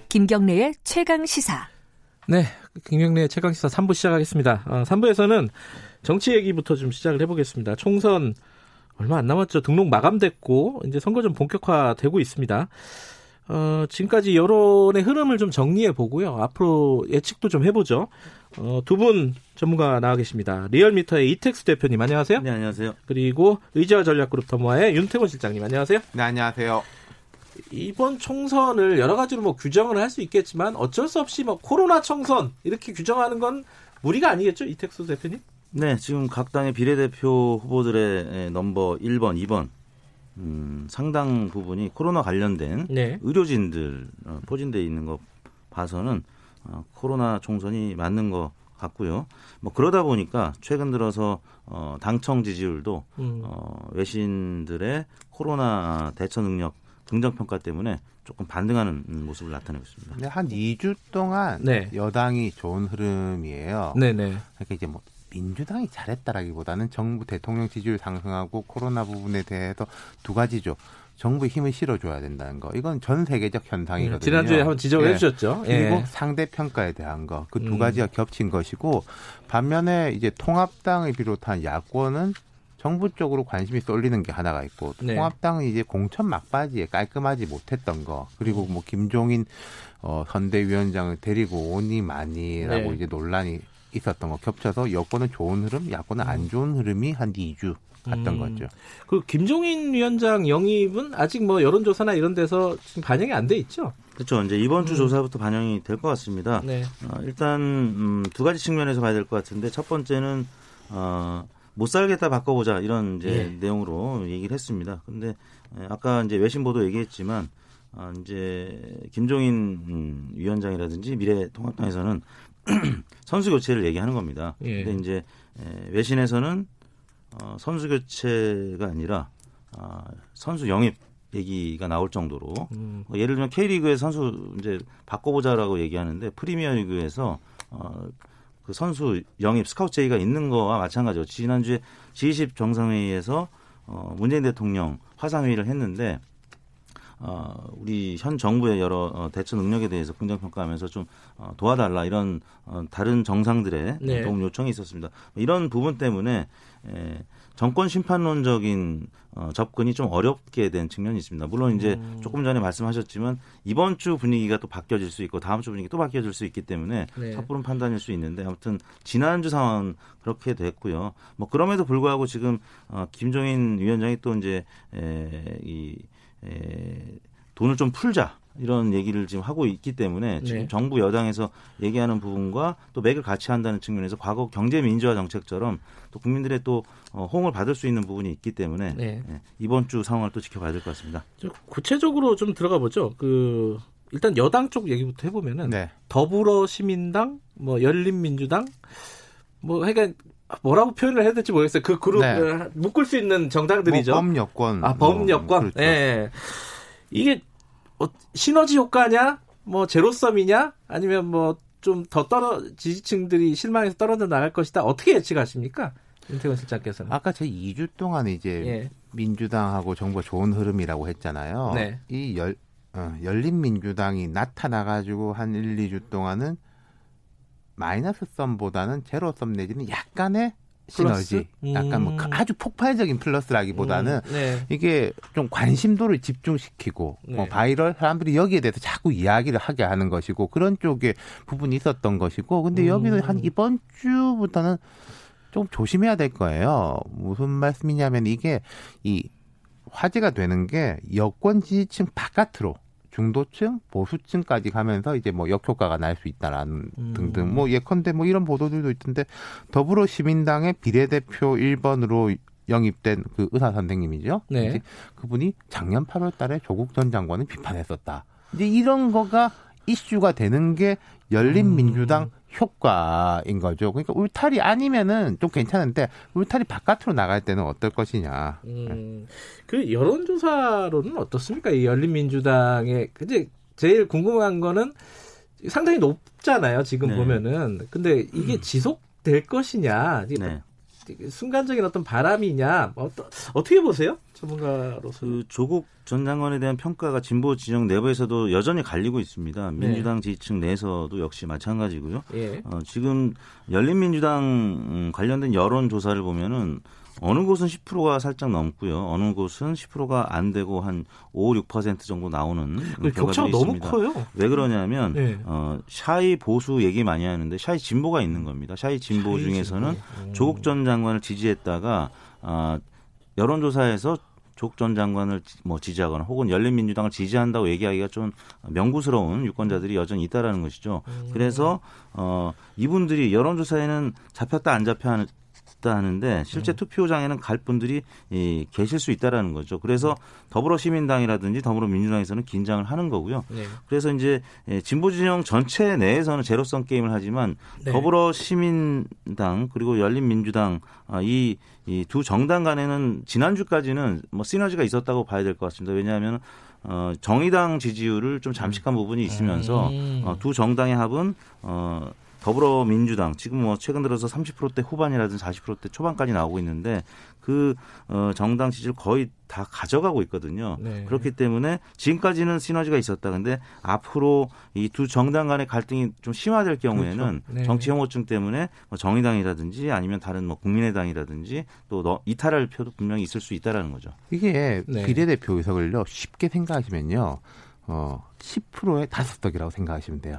김경래의 최강시사. 네, 김경래의 최강시사 3부 시작하겠습니다. 3부에서는 정치 얘기부터 좀 시작을 해보겠습니다. 총선 얼마 안 남았죠. 등록 마감됐고 이제 선거 좀 본격화되고 있습니다. 지금까지 여론의 흐름을 좀 정리해보고요. 앞으로 예측도 좀 해보죠. 두 분 전문가 나와 계십니다. 리얼미터의 이택수 대표님 안녕하세요. 네, 안녕하세요. 그리고 의지와 전략그룹 더모아의 윤태곤 실장님 안녕하세요. 네, 안녕하세요. 이번 총선을 여러 가지로 뭐 규정을 할 수 있겠지만 어쩔 수 없이 뭐 코로나 총선 이렇게 규정하는 건 무리가 아니겠죠? 이택수 대표님? 네, 지금 각 당의 비례대표 후보들의 넘버 1번, 2번 상당 부분이 코로나 관련된 네. 의료진들 포진되어 있는 거 봐서는 코로나 총선이 맞는 거 같고요. 뭐 그러다 보니까 최근 들어서 당청 지지율도 외신들의 코로나 대처 능력 긍정평가 때문에 조금 반등하는 모습을 나타내고 있습니다. 네, 한 2주 동안 네. 여당이 좋은 흐름이에요. 네네. 그러니까 이제 뭐 민주당이 잘했다라기보다는 정부 대통령 지지율 상승하고 코로나 부분에 대해서 두 가지죠. 정부의 힘을 실어줘야 된다는 거. 이건 전 세계적 현상이거든요. 지난주에 한번 지적을 예. 해주셨죠. 예. 그리고 상대평가에 대한 거. 그 두 가지가 겹친 것이고 반면에 이제 통합당을 비롯한 야권은 정부 쪽으로 관심이 쏠리는 게 하나가 있고 네. 통합당은 이제 공천 막바지에 깔끔하지 못했던 거 그리고 뭐 김종인 선대위원장을 데리고 오니 마니라고 네. 이제 논란이 있었던 거 겹쳐서 여권은 좋은 흐름, 야권은 안 좋은 흐름이 한 2주 갔던 거죠. 그 김종인 위원장 영입은 아직 뭐 여론조사나 이런 데서 지금 반영이 안 돼 있죠? 그렇죠. 이제 이번 주 조사부터 반영이 될 것 같습니다. 네. 일단 두 가지 측면에서 봐야 될 것 같은데 첫 번째는 못 살겠다 바꿔보자 이런 이제 예. 내용으로 얘기를 했습니다. 그런데 아까 이제 외신 보도 얘기했지만 이제 김종인 위원장이라든지 미래통합당에서는 선수 교체를 얘기하는 겁니다. 그런데 예. 이제 외신에서는 선수 교체가 아니라 선수 영입 얘기가 나올 정도로 예를 들면 K리그에 선수 이제 바꿔보자라고 얘기하는데 프리미어리그에서 그 선수 영입 스카우트 제의가 있는 거와 마찬가지로 지난주에 G20 정상회의에서 문재인 대통령 화상회의를 했는데 우리 현 정부의 여러 대처 능력에 대해서 긍정평가하면서 좀 도와달라 이런 다른 정상들의 네. 도움 요청이 있었습니다. 이런 부분 때문에 정권 심판론적인 접근이 좀 어렵게 된 측면이 있습니다. 물론 이제 조금 전에 말씀하셨지만 이번 주 분위기가 또 바뀌어질 수 있고 다음 주 분위기 또 바뀌어질 수 있기 때문에 네. 섣부른 판단일 수 있는데 아무튼 지난주 상황은 그렇게 됐고요. 뭐 그럼에도 불구하고 지금 김종인 위원장이 또 이제 돈을 좀 풀자 이런 얘기를 지금 하고 있기 때문에 네. 지금 정부 여당에서 얘기하는 부분과 또 맥을 같이 한다는 측면에서 과거 경제민주화 정책처럼 또 국민들의 또 호응을 받을 수 있는 부분이 있기 때문에 네. 네. 이번 주 상황을 또 지켜봐야 될 것 같습니다. 구체적으로 좀 들어가 보죠. 일단 여당 쪽 얘기부터 해보면은 네. 더불어시민당, 열린민주당, 그러니까 뭐라고 표현을 해야 될지 모르겠어요. 그 그룹을 네. 묶을 수 있는 정당들이죠. 범여권. 범여권. 그렇죠. 네. 이게 시너지 효과냐, 제로섬이냐, 아니면 좀 더 지지층들이 실망해서 떨어져 나갈 것이다. 어떻게 예측하십니까? 윤태곤 실장께서는. 아까 제 2주 동안 이제 예. 민주당하고 정부가 좋은 흐름이라고 했잖아요. 네. 이 열린민주당이 나타나가지고 한 1-2주 동안은 마이너스 썸보다는 제로 썸 내지는 약간의 시너지, 약간 아주 폭발적인 플러스라기보다는 네. 이게 좀 관심도를 집중시키고 네. 바이럴 사람들이 여기에 대해서 자꾸 이야기를 하게 하는 것이고 그런 쪽의 부분이 있었던 것이고 근데 여기서 한 이번 주부터는 좀 조심해야 될 거예요. 무슨 말씀이냐면 이게 이 화제가 되는 게 여권 지지층 바깥으로 중도층, 보수층까지 가면서 이제 역효과가 날 수 있다라는 등등 예컨대 이런 보도들도 있던데 더불어시민당의 비례대표 1번으로 영입된 그 의사 선생님이죠. 네. 그분이 작년 8월달에 조국 전 장관을 비판했었다. 이제 이런 거가 이슈가 되는 게 열린민주당 효과인 거죠. 그러니까 울타리 아니면은 좀 괜찮은데 울타리 바깥으로 나갈 때는 어떨 것이냐. 그 여론조사로는 어떻습니까? 이 열린민주당의 이제 제일 궁금한 거는 상당히 높잖아요. 지금 네. 보면은 근데 이게 지속될 것이냐, 네. 순간적인 어떤 바람이냐, 어떻게 보세요? 전문가로서 그 조국 전 장관에 대한 평가가 진보 진영 내부에서도 여전히 갈리고 있습니다. 민주당 지지층 내에서도 역시 마찬가지고요. 예. 지금 열린민주당 관련된 여론조사를 보면은 어느 곳은 10%가 살짝 넘고요. 어느 곳은 10%가 안 되고 한 5-6% 정도 나오는 격차가 너무 커요. 왜 그러냐면 네. 샤이 보수 얘기 많이 하는데 샤이 진보가 있는 겁니다. 샤이 진보 중에서는 조국 전 장관을 지지했다가 여론조사에서 조국 전 장관을 지지하거나 혹은 열린민주당을 지지한다고 얘기하기가 좀 명구스러운 유권자들이 여전히 있다라는 것이죠. 그래서 이분들이 여론조사에는 잡혔다 안 잡혔다 하는데 실제 투표장에는 갈 분들이 계실 수 있다라는 거죠. 그래서 더불어시민당이라든지 더불어민주당에서는 긴장을 하는 거고요. 네. 그래서 이제 진보진영 전체 내에서는 제로섬 게임을 하지만 네. 더불어시민당 그리고 열린민주당 이 두 정당 간에는 지난주까지는 시너지가 있었다고 봐야 될 것 같습니다. 왜냐하면 정의당 지지율을 좀 잠식한 부분이 있으면서 두 정당의 합은 더불어민주당 지금 최근 들어서 30%대 후반이라든지 40%대 초반까지 나오고 있는데 그 정당 지지를 거의 다 가져가고 있거든요. 네. 그렇기 때문에 지금까지는 시너지가 있었다. 근데 앞으로 이 두 정당 간의 갈등이 좀 심화될 경우에는 그렇죠. 네. 정치 혐오증 때문에 정의당이라든지 아니면 다른 국민의당이라든지 또 이탈할 표도 분명히 있을 수 있다라는 거죠. 이게 네. 비례대표 의석을요 쉽게 생각하시면요 10%의 5석이라고 생각하시면 돼요.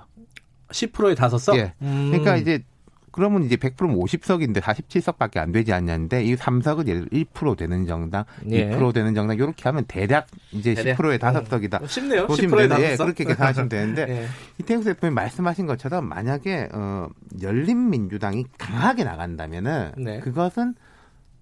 10%의 5석? 예. 그러니까 이제 그러면 이제 100%면 50석인데 47석밖에 안 되지 않냐는데 이 3석은 예를 들어 1% 되는 정당, 예. 2% 되는 정당 이렇게 하면 대략 이제 10%의 5석이다. 쉽네요. 10%의 5석. 예, 그렇게 계산하시면 되는데 예. 이택수 대표님 말씀하신 것처럼 만약에 열린민주당이 강하게 나간다면은 네. 그것은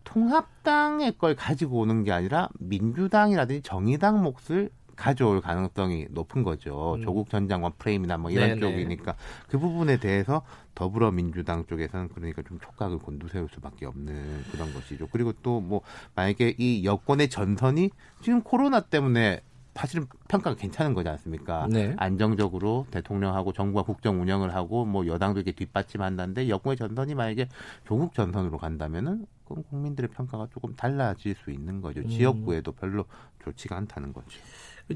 통합당의 걸 가지고 오는 게 아니라 민주당이라든지 정의당 몫을 가져올 가능성이 높은 거죠. 조국 전 장관 프레임이나 이런 네네. 쪽이니까 그 부분에 대해서 더불어민주당 쪽에서는 그러니까 좀 촉각을 곤두세울 수밖에 없는 그런 것이죠. 그리고 또 만약에 이 여권의 전선이 지금 코로나 때문에 사실은 평가가 괜찮은 거지 않습니까? 네. 안정적으로 대통령하고 정부가 국정 운영을 하고 여당도 이렇게 뒷받침한다는데 여권의 전선이 만약에 조국 전선으로 간다면은 그건 국민들의 평가가 조금 달라질 수 있는 거죠. 지역구에도 별로 좋지가 않다는 거죠.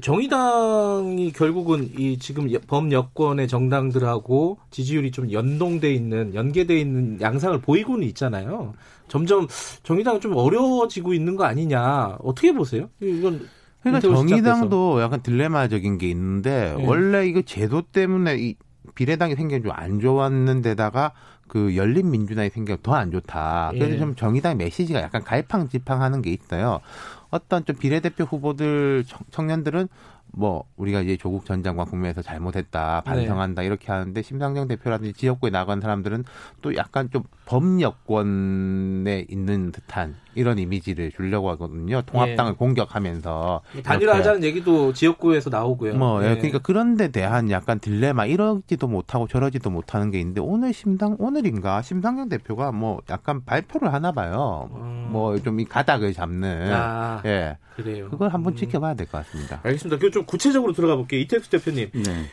정의당이 결국은 이 지금 범여권의 정당들하고 지지율이 좀 연동돼 있는 연계돼 있는 양상을 보이고는 있잖아요. 점점 정의당은 좀 어려워지고 있는 거 아니냐 어떻게 보세요? 그러니까 정의당도 약간 딜레마적인 게 있는데 원래 이거 제도 때문에 이 비례당이 생긴 줄 안 좋았는데다가 그 열린민주당이 생겨 더 안 좋다. 그래서 좀 정의당 메시지가 약간 갈팡질팡하는 게 있어요. 어떤 좀 비례대표 후보들 청년들은 뭐 우리가 이제 조국 전 장관 국면에서 잘못했다, 반성한다 네. 이렇게 하는데 심상정 대표라든지 지역구에 나간 사람들은 또 약간 좀 범여권에 있는 듯한 이런 이미지를 주려고 하거든요. 통합당을 네. 공격하면서. 단일화하자는 얘기도 지역구에서 나오고요. 뭐 네. 그러니까 그런 데 대한 약간 딜레마, 이러지도 못하고 저러지도 못하는 게 있는데 오늘인가 심상정 대표가 뭐 약간 발표를 하나 봐요. 뭐 좀 이 가닥을 잡는. 아, 예. 그래요. 그걸 한번 지켜봐야 될 것 같습니다. 알겠습니다. 그 좀 구체적으로 들어가 볼게요. 이택수 대표님. 네.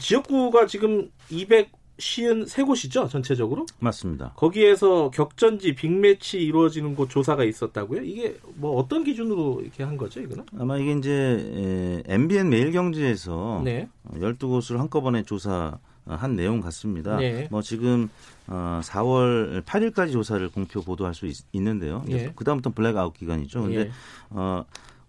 지역구가 지금 253곳이죠, 전체적으로? 맞습니다. 거기에서 격전지 빅매치 이루어지는 곳 조사가 있었다고요? 이게 뭐 어떤 기준으로 이렇게 한 거죠, 이거는? 아마 이게 이제 MBN 매일경제에서 네. 12곳을 한꺼번에 조사한 내용 같습니다. 네. 뭐 지금 4월 8일까지 조사를 공표 보도할 수 있는데요. 네. 그다음부터 블랙아웃 기간이죠. 근데 네.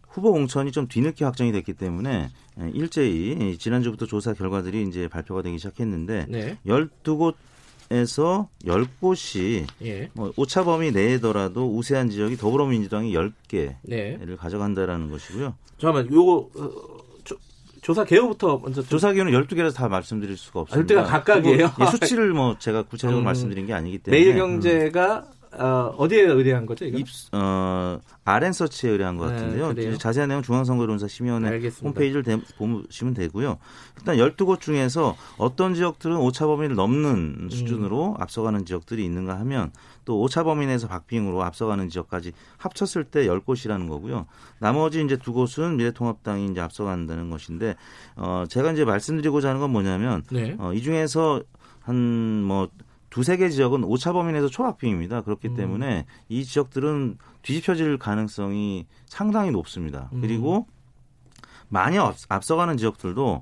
후보 공천이 좀 뒤늦게 확정이 됐기 때문에 일제히 지난주부터 조사 결과들이 이제 발표가 되기 시작했는데 네. 12곳에서 10곳이 예. 뭐 오차 범위 내더라도 우세한 지역이 더불어민주당이 10개를 네. 가져간다라는 것이고요. 잠깐만, 요거 조사 개요부터 먼저. 조사 개요는 12개라서 다 말씀드릴 수가 없습니다. 12개가 각각이에요? 예, 수치를 뭐 제가 구체적으로 말씀드린 게 아니기 때문에. 매일경제가 어디에 의뢰한 거죠? 이건? RN서치에 의뢰한 것 같은데요. 네, 자세한 내용 중앙선거론사 심의원의 알겠습니다. 홈페이지를 보시면 되고요. 일단 12곳 중에서 어떤 지역들은 오차범위를 넘는 수준으로 앞서가는 지역들이 있는가 하면 또 오차범위 내에서 박빙으로 앞서가는 지역까지 합쳤을 때 10곳이라는 거고요. 나머지 이제 2곳은 미래통합당이 이제 앞서간다는 것인데 제가 이제 말씀드리고자 하는 건 뭐냐면 네. 이 중에서 한 뭐 2-3개 지역은 오차범위 내에서 초박빙입니다. 그렇기 때문에 이 지역들은 뒤집혀질 가능성이 상당히 높습니다. 그리고 많이 앞서가는 지역들도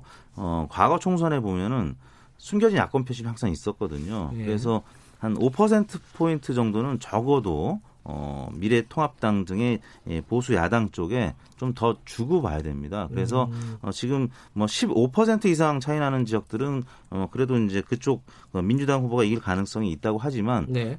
과거 총선에 보면은 숨겨진 야권 표심이 항상 있었거든요. 예. 그래서 한 5%포인트 정도는 적어도 미래통합당 등의 보수 야당 쪽에 좀 더 주고 봐야 됩니다. 그래서 지금 뭐 15% 이상 차이 나는 지역들은 그래도 이제 그쪽 민주당 후보가 이길 가능성이 있다고 하지만 네.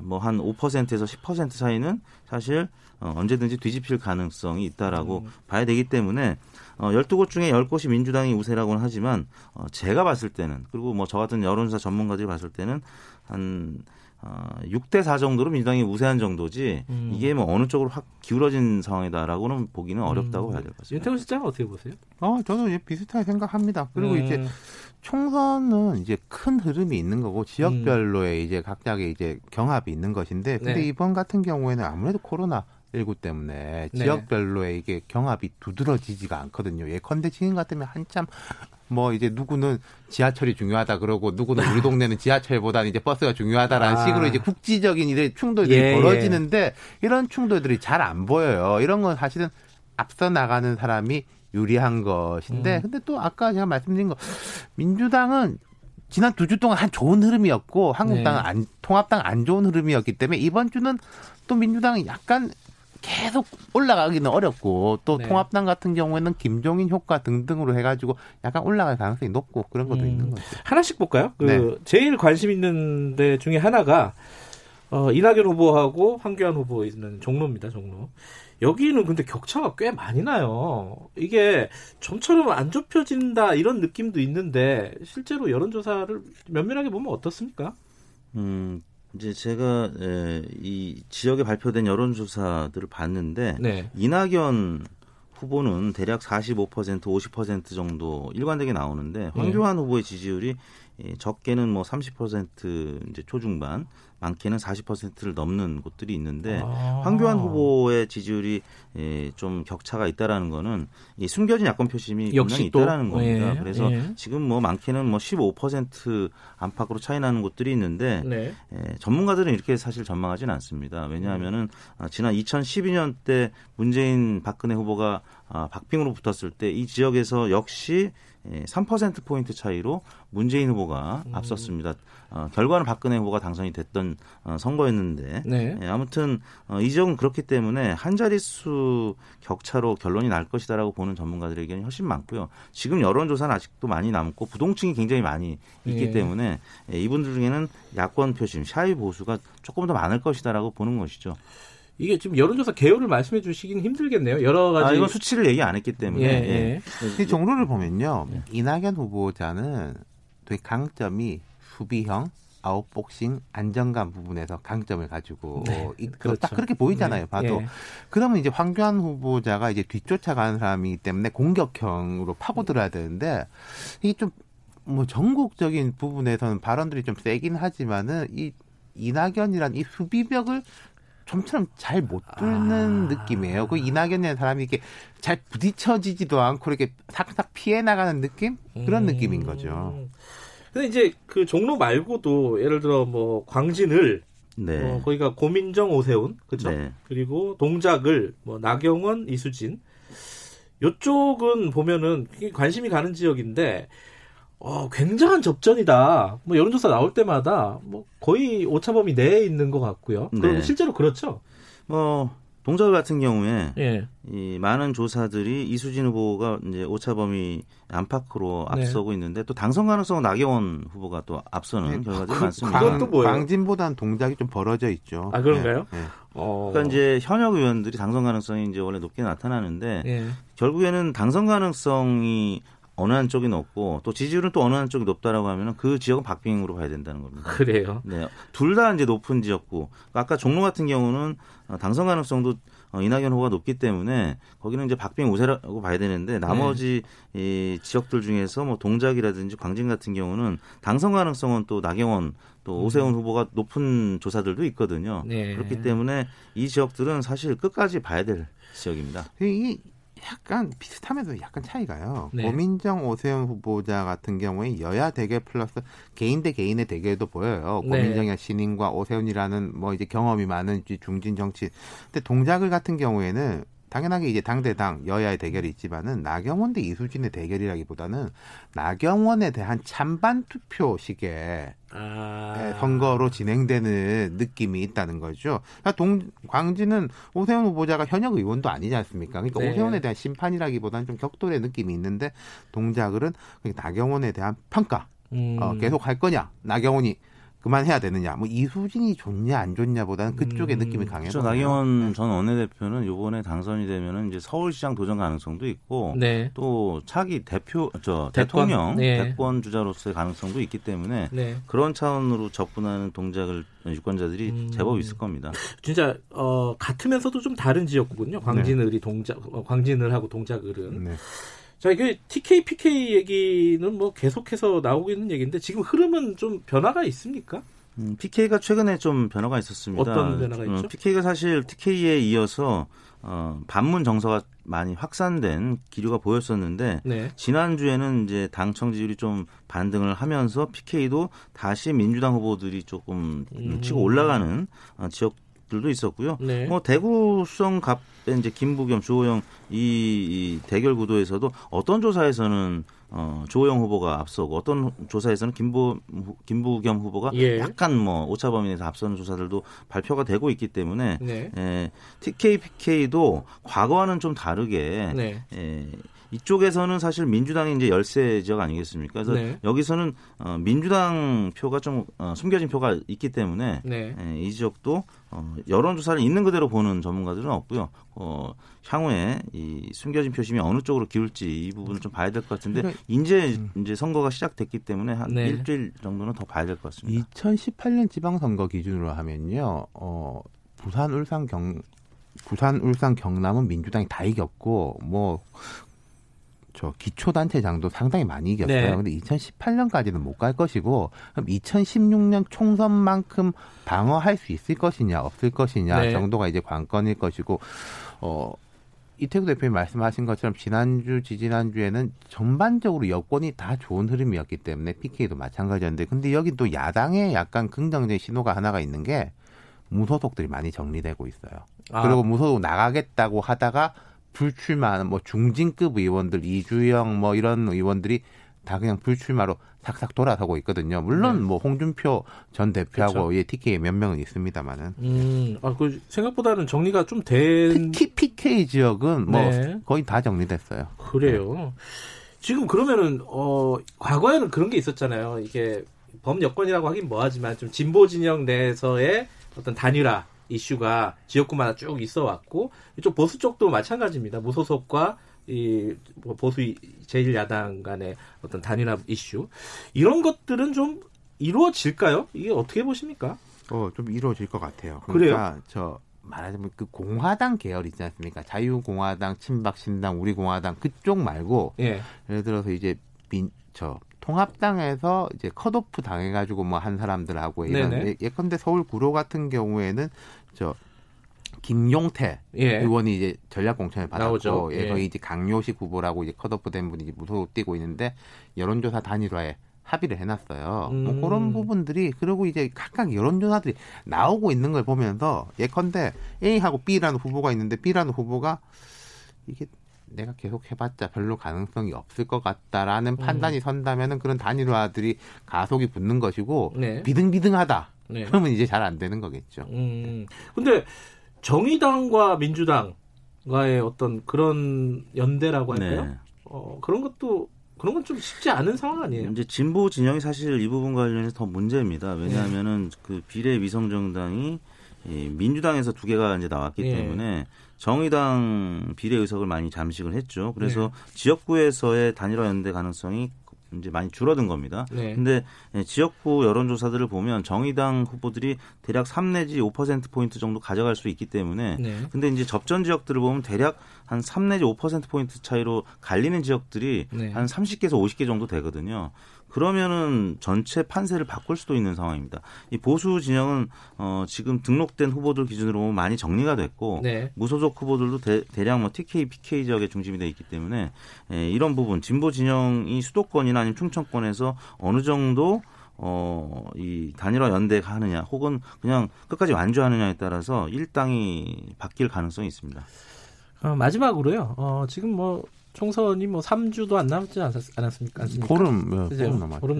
뭐 한 5%에서 10% 차이는 사실 언제든지 뒤집힐 가능성이 있다라고 봐야 되기 때문에 12곳 중에 10곳이 민주당이 우세라고는 하지만 제가 봤을 때는 그리고 뭐 저 같은 여론조사 전문가들이 봤을 때는 한 6-4 정도로 민주당이 우세한 정도지 이게 뭐 어느 쪽으로 확 기울어진 상황이다라고는 보기는 어렵다고 봐야 될 것 같습니다. 윤태곤 실장은 어떻게 보세요? 저도 이제 비슷하게 생각합니다. 그리고 이제 총선은 이제 큰 흐름이 있는 거고 지역별로의 이제 각각의 이제 경합이 있는 것인데 근데 네. 이번 같은 경우에는 아무래도 코로나19 때문에 네. 지역별로의 이게 경합이 두드러지지가 않거든요. 예컨대 지금 같으면 한참 뭐 이제 누구는 지하철이 중요하다 그러고 누구는 우리 동네는 지하철보다는 이제 버스가 중요하다라는 식으로 이제 국지적인 이런 충돌들이 벌어지는데 이런 충돌들이 잘 안 보여요. 이런 건 사실은 앞서 나가는 사람이 유리한 것인데 근데 또 아까 제가 말씀드린 거 민주당은 지난 2주 동안 한 좋은 흐름이었고 한국당은 네. 통합당 안 좋은 흐름이었기 때문에 이번 주는 또 민주당은 약간 계속 올라가기는 어렵고 또 네. 통합당 같은 경우에는 김종인 효과 등등으로 해가지고 약간 올라갈 가능성이 높고 그런 것도 있는 거죠. 하나씩 볼까요? 네. 제일 관심 있는 데 중에 하나가 이낙연 후보하고 황교안 후보 있는 종로입니다. 종로. 여기는 근데 격차가 꽤 많이 나요. 이게 점처럼 안 좁혀진다 이런 느낌도 있는데 실제로 여론조사를 면밀하게 보면 어떻습니까? 이제 제가 이 지역에 발표된 여론조사들을 봤는데 네. 이낙연 후보는 대략 45%, 50% 정도 일관되게 나오는데 황교안 후보의 지지율이 적게는 뭐 30% 이제 초중반, 많게는 40%를 넘는 곳들이 있는데 황교안 후보의 지지율이 좀 격차가 있다라는 거는 이 숨겨진 야권 표심이 분명히 있다라는 겁니다. 예. 그래서 지금 뭐 많게는 뭐 15% 안팎으로 차이 나는 곳들이 있는데 네. 전문가들은 이렇게 사실 전망하진 않습니다. 왜냐하면은 지난 2012년 때 문재인 박근혜 후보가 박빙으로 붙었을 때 이 지역에서 역시 3%포인트 차이로 문재인 후보가 앞섰습니다. 결과는 박근혜 후보가 당선이 됐던 선거였는데 네. 아무튼 이 지역은 그렇기 때문에 한 자릿수 격차로 결론이 날 것이다라고 보는 전문가들의 의견이 훨씬 많고요. 지금 여론조사는 아직도 많이 남고 부동층이 굉장히 많이 있기 예. 때문에 이분들 중에는 야권 표심, 샤이 보수가 조금 더 많을 것이다라고 보는 것이죠. 이게 지금 여론조사 개요를 말씀해 주시긴 힘들겠네요. 여러 가지. 이건 수치를 얘기 안 했기 때문에. 예. 예. 이 정로를 보면요. 예. 이낙연 후보자는 되게 강점이 수비형, 아웃복싱, 안정감 부분에서 강점을 가지고 그렇죠. 딱 그렇게 보이잖아요. 네. 봐도. 예. 그러면 이제 황교안 후보자가 이제 뒤쫓아가는 사람이기 때문에 공격형으로 파고들어야 되는데 이게 좀 뭐 전국적인 부분에서는 발언들이 좀 세긴 하지만은 이 이낙연이란 이 수비벽을 좀처럼 잘 못 뚫는 느낌이에요. 그 이낙연이라는 사람이 이렇게 잘 부딪혀지지도 않고 이렇게 싹싹 피해 나가는 느낌? 그런 느낌인 거죠. 근데 이제 그 종로 말고도 예를 들어 뭐 광진을 네. 거기가 고민정 오세훈 그죠? 네. 그리고 동작을 뭐 나경원 이수진 요쪽은 보면은 관심이 가는 지역인데 굉장한 접전이다. 뭐 여론조사 나올 때마다 뭐 거의 오차범위 내에 있는 것 같고요. 그리고 네. 실제로 그렇죠. 뭐 동작을 같은 경우에 예. 이 많은 조사들이 이수진 후보가 이제 오차범위 안팎으로 앞서고 네. 있는데 또 당선 가능성 나경원 후보가 또 앞서는 결과들이 많습니다. 그것도 뭐예요? 광진보다는 동작이 좀 벌어져 있죠. 아 그런가요? 네. 네. 그러니까 이제 현역 의원들이 당선 가능성이 이제 원래 높게 나타나는데 예. 결국에는 당선 가능성이 어느 한 쪽이 높고 또 지지율은 또 어느 한 쪽이 높다라고 하면은 그 지역은 박빙으로 봐야 된다는 겁니다. 그래요? 네, 둘 다 이제 높은 지역구. 아까 종로 같은 경우는 당선 가능성도 이낙연 후보가 높기 때문에 거기는 이제 박빙 우세라고 봐야 되는데 나머지 네. 이 지역들 중에서 뭐 동작이라든지 광진 같은 경우는 당선 가능성은 또 나경원 또 오세훈 후보가 높은 조사들도 있거든요. 네. 그렇기 때문에 이 지역들은 사실 끝까지 봐야 될 지역입니다. 약간 비슷하면서 약간 차이가요. 네. 고민정 오세훈 후보자 같은 경우에 여야 대결 플러스 개인 대 개인의 대결도 보여요. 네. 고민정의 신인과 오세훈이라는 뭐 이제 경험이 많은 중진 정치인. 근데 동작을 같은 경우에는 당연하게 이제 당대당 여야의 대결이 있지만은 나경원 대 이수진의 대결이라기보다는 나경원에 대한 찬반 투표식의 선거로 진행되는 느낌이 있다는 거죠. 그러니까 광진은 오세훈 후보자가 현역 의원도 아니지 않습니까? 그러니까 네. 오세훈에 대한 심판이라기보다는 좀 격돌의 느낌이 있는데 동작을은 나경원에 대한 평가 계속 할 거냐 나경원이. 그만해야 되느냐. 뭐 이수진이 좋냐 안 좋냐보다는 그쪽의 느낌이 강해서. 그렇죠. 나경원 전 원내대표는 이번에 당선이 되면은 이제 서울시장 도전 가능성도 있고 네. 또 차기 대통령 네. 대권 주자로서의 가능성도 있기 때문에 네. 그런 차원으로 접근하는 동작을 유권자들이 제법 있을 겁니다. 진짜 같으면서도 좀 다른 지역구군요. 광진을이 네. 광진을하고 동작을은. 네. 자, 이게 TK, PK 얘기는 뭐 계속해서 나오고 있는 얘기인데 지금 흐름은 좀 변화가 있습니까? PK가 최근에 좀 변화가 있었습니다. 어떤 변화가 있죠? PK가 사실 TK에 이어서 반문 정서가 많이 확산된 기류가 보였었는데 네. 지난주에는 이제 당 청지율이 좀 반등을 하면서 PK도 다시 민주당 후보들이 조금 치고 올라가는 지역들도 있었고요. 네. 뭐 대구성 이제 김부겸, 주호영 이 대결 구도에서도 어떤 조사에서는 주호영 후보가 앞서고 어떤 조사에서는 김부겸 후보가 예. 약간 뭐 오차범위 내에서 앞서는 조사들도 발표가 되고 있기 때문에 네. TK, PK도 과거와는 좀 다르게 네. 이쪽에서는 사실 민주당이 이제 열세 지역 아니겠습니까? 그래서 네. 여기서는 민주당 표가 좀 숨겨진 표가 있기 때문에 네. 이 지역도 여론조사를 있는 그대로 보는 전문가들은 없고요. 향후에 이 숨겨진 표심이 어느 쪽으로 기울지 이 부분을 좀 봐야 될 것 같은데 그러니까, 이제 선거가 시작됐기 때문에 한 네. 일주일 정도는 더 봐야 될 것 같습니다. 2018년 지방선거 기준으로 하면요. 부산, 울산, 경남은 민주당이 다 이겼고 기초단체장도 상당히 많이 이겼어요. 그런데 네. 2018년까지는 못 갈 것이고 그럼 2016년 총선만큼 방어할 수 있을 것이냐 없을 것이냐 네. 정도가 이제 관건일 것이고 이태규 대표님 말씀하신 것처럼 지난주, 지지난주에는 전반적으로 여권이 다 좋은 흐름이었기 때문에 PK도 마찬가지였는데 근데 여기 또 야당에 약간 긍정적인 신호가 하나가 있는 게 무소속들이 많이 정리되고 있어요. 그리고 무소속 나가겠다고 하다가 불출마하는 뭐 중진급 의원들 이주영 뭐 이런 의원들이 다 그냥 불출마로 싹싹 돌아서고 있거든요. 물론 네. 뭐 홍준표 전 대표하고 예, TK 몇 명은 있습니다만은. 생각보다는 정리가 좀 된. 특히 PK 지역은 뭐 네. 거의 다 정리됐어요. 그래요. 네. 지금 그러면은 과거에는 그런 게 있었잖아요. 이게 범여권이라고 하긴 뭐하지만 좀 진보 진영 내에서의 어떤 단일화 이슈가 지역구마다 쭉 있어 왔고, 이쪽 보수 쪽도 마찬가지입니다. 무소속과 이 보수 제1야당 간의 어떤 단일화 이슈, 이런 것들은 좀 이루어질까요? 이게 어떻게 보십니까? 좀 이루어질 것 같아요. 그러니까 그래요? 저 말하자면 그 공화당 계열 있지 않습니까? 자유공화당, 친박신당, 우리공화당 그쪽 말고, 예. 예를 들어서 이제 통합당에서 이제 컷오프 당해가지고 뭐 한 사람들하고 이런, 예컨대 서울 구로 같은 경우에는 저 김용태 의원이 이제 전략공천을 받았고, 거의 이제 강요식 후보라고 이제 컷오프된 분이 무소속 뛰고 있는데 여론조사 단일화에 합의를 해놨어요. 뭐 그런 부분들이, 그리고 이제 각각 여론조사들이 나오고 있는 걸 보면서, 예컨대 A하고 B라는 후보가 있는데 B라는 후보가 이게 내가 계속 해봤자 별로 가능성이 없을 것 같다라는 판단이 선다면은 그런 단일화들이 가속이 붙는 것이고, 비등비등하다. 그러면 이제 잘 안 되는 거겠죠. 근데 정의당과 민주당과의 어떤 그런 연대라고 할까요? 그런 것도, 그런 건 좀 쉽지 않은 상황 아니에요? 이제 진보 진영이 사실 이 부분과 관련해서 더 문제입니다. 왜냐하면은 그 비례 위성 정당이 민주당에서 두 개가 이제 나왔기 때문에 정의당 비례 의석을 많이 잠식을 했죠. 그래서 지역구에서의 단일화 연대 가능성이 이제 많이 줄어든 겁니다. 근데 지역구 여론조사들을 보면 정의당 후보들이 대략 3 내지 5%포인트 정도 가져갈 수 있기 때문에, 근데 이제 접전 지역들을 보면 대략 한 3 내지 5%포인트 차이로 갈리는 지역들이 한 30개에서 50개 정도 되거든요. 그러면은 전체 판세를 바꿀 수도 있는 상황입니다. 이 보수 진영은 지금 등록된 후보들 기준으로 보면 많이 정리가 됐고, 무소속 후보들도 대략 뭐 TK, PK 지역에 중심이 돼 있기 때문에, 이런 부분 진보 진영이 수도권이나 아니면 충청권에서 어느 정도 이 단일화 연대가 하느냐, 혹은 그냥 끝까지 완주하느냐에 따라서 일당이 바뀔 가능성이 있습니다. 마지막으로요. 지금 뭐 총선이 뭐 3주도 안 남지 않았습니까? 보름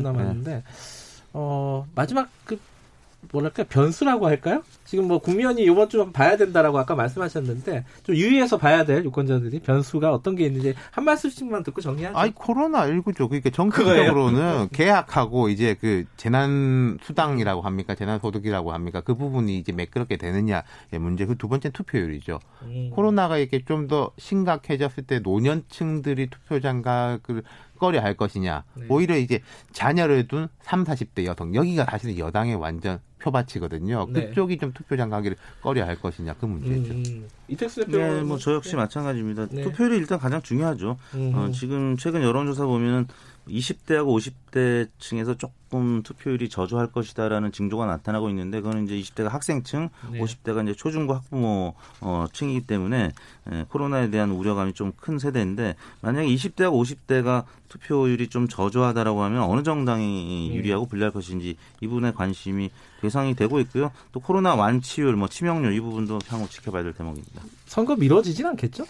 남았는데, 마지막 그 뭐랄까 변수라고 할까요? 지금 뭐 국면이 이번 주 봐야 된다라고 아까 말씀하셨는데, 좀 유의해서 봐야 될 유권자들이 변수가 어떤 게 있는지 한 말씀씩만 듣고 정리하죠. 코로나19죠. 그러니까 정책적으로는 계약하고 이제 그 재난 수당이라고 합니까? 재난 소득이라고 합니까? 그 부분이 이제 매끄럽게 되느냐의 문제. 그 두 번째는 투표율이죠. 코로나가 이렇게 좀 더 심각해졌을 때 노년층들이 투표 장악을 꺼려 할 것이냐. 오히려 이제 자녀를 둔 30, 40대 여성, 여기가 사실 여당의 완전 표밭이거든요. 그쪽이 좀 투표 장악하기를 꺼려 할 것이냐, 그 문제죠. 이택수 대표, 뭐 저 역시 마찬가지입니다. 투표율이 일단 가장 중요하죠. 지금 최근 여론조사 보면은 20대하고 50대 층에서 조금 투표율이 저조할 것이다라는 징조가 나타나고 있는데, 그거는 이제 20대가 학생층, 50대가 이제 초중고 학부모 층이기 때문에 코로나에 대한 우려감이 좀 큰 세대인데, 만약에 20대하고 50대가 투표율이 좀 저조하다라고 하면 어느 정당이 유리하고 불리할 것인지 이 부분에 관심이 대상이 되고 있고요. 또 코로나 완치율, 뭐 치명률 이 부분도 향후 지켜봐야 될 대목입니다. 선거 미뤄지진 않겠죠?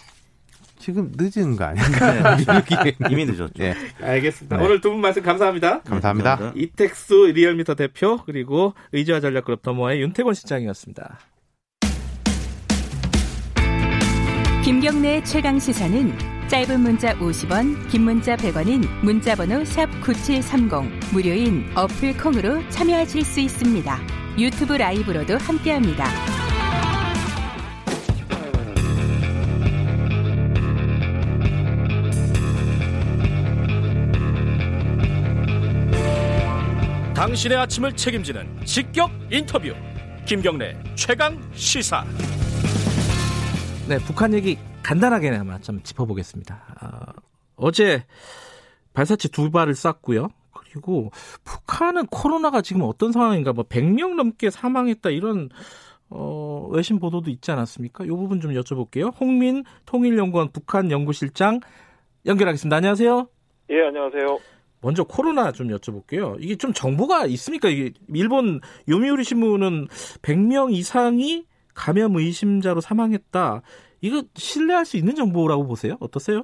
지금 늦은 거 아닌가? 이미 늦었죠. 알겠습니다. 오늘 두 분 말씀 감사합니다. 감사합니다. 이택수 리얼미터 대표, 그리고 의지와 전략그룹 더모아의 윤태곤 실장이었습니다. 김경래의 최강시사는 짧은 문자 50원, 긴 문자 100원인 문자번호 샵9730 무료인 어플 콩으로 참여하실 수 있습니다. 유튜브 라이브로도 함께합니다. 당신의 아침을 책임지는 직격 인터뷰, 김경래 최강 시사. 북한 얘기 간단하게나마 좀 짚어보겠습니다. 어제 발사체 2발을 쐈고요. 그리고 북한은 코로나가 지금 어떤 상황인가, 뭐 100명 넘게 사망했다, 이런 외신 보도도 있지 않았습니까? 이 부분 좀 여쭤볼게요. 홍민 통일연구원 북한 연구실장 연결하겠습니다. 안녕하세요. 예, 안녕하세요. 먼저 코로나 좀 여쭤볼게요. 이게 좀 정보가 있습니까? 이게 일본 요미우리 신문은 100명 이상이 감염 의심자로 사망했다. 이거 신뢰할 수 있는 정보라고 보세요? 어떠세요?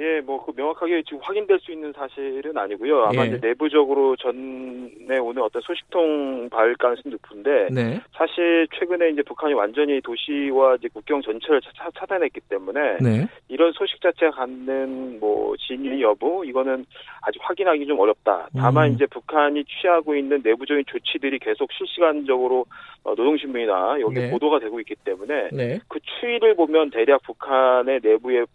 예, 뭐 그 명확하게 지금 확인될 수 있는 사실은 아니고요. 아마 예. 이제 내부적으로 전에 오는 어떤 소식통 발 가능성이 높은데 네. 사실 최근에 이제 북한이 완전히 도시와 이제 국경 전체를 차단했기 때문에 네. 이런 소식 자체가 갖는 뭐 진위 여부 이거는 아직 확인하기 좀 어렵다. 다만 이제 북한이 취하고 있는 내부적인 조치들이 계속 실시간적으로 노동신문이나 여기 네. 보도가 되고 있기 때문에 네. 그 추이를 보면 대략 북한의 내부의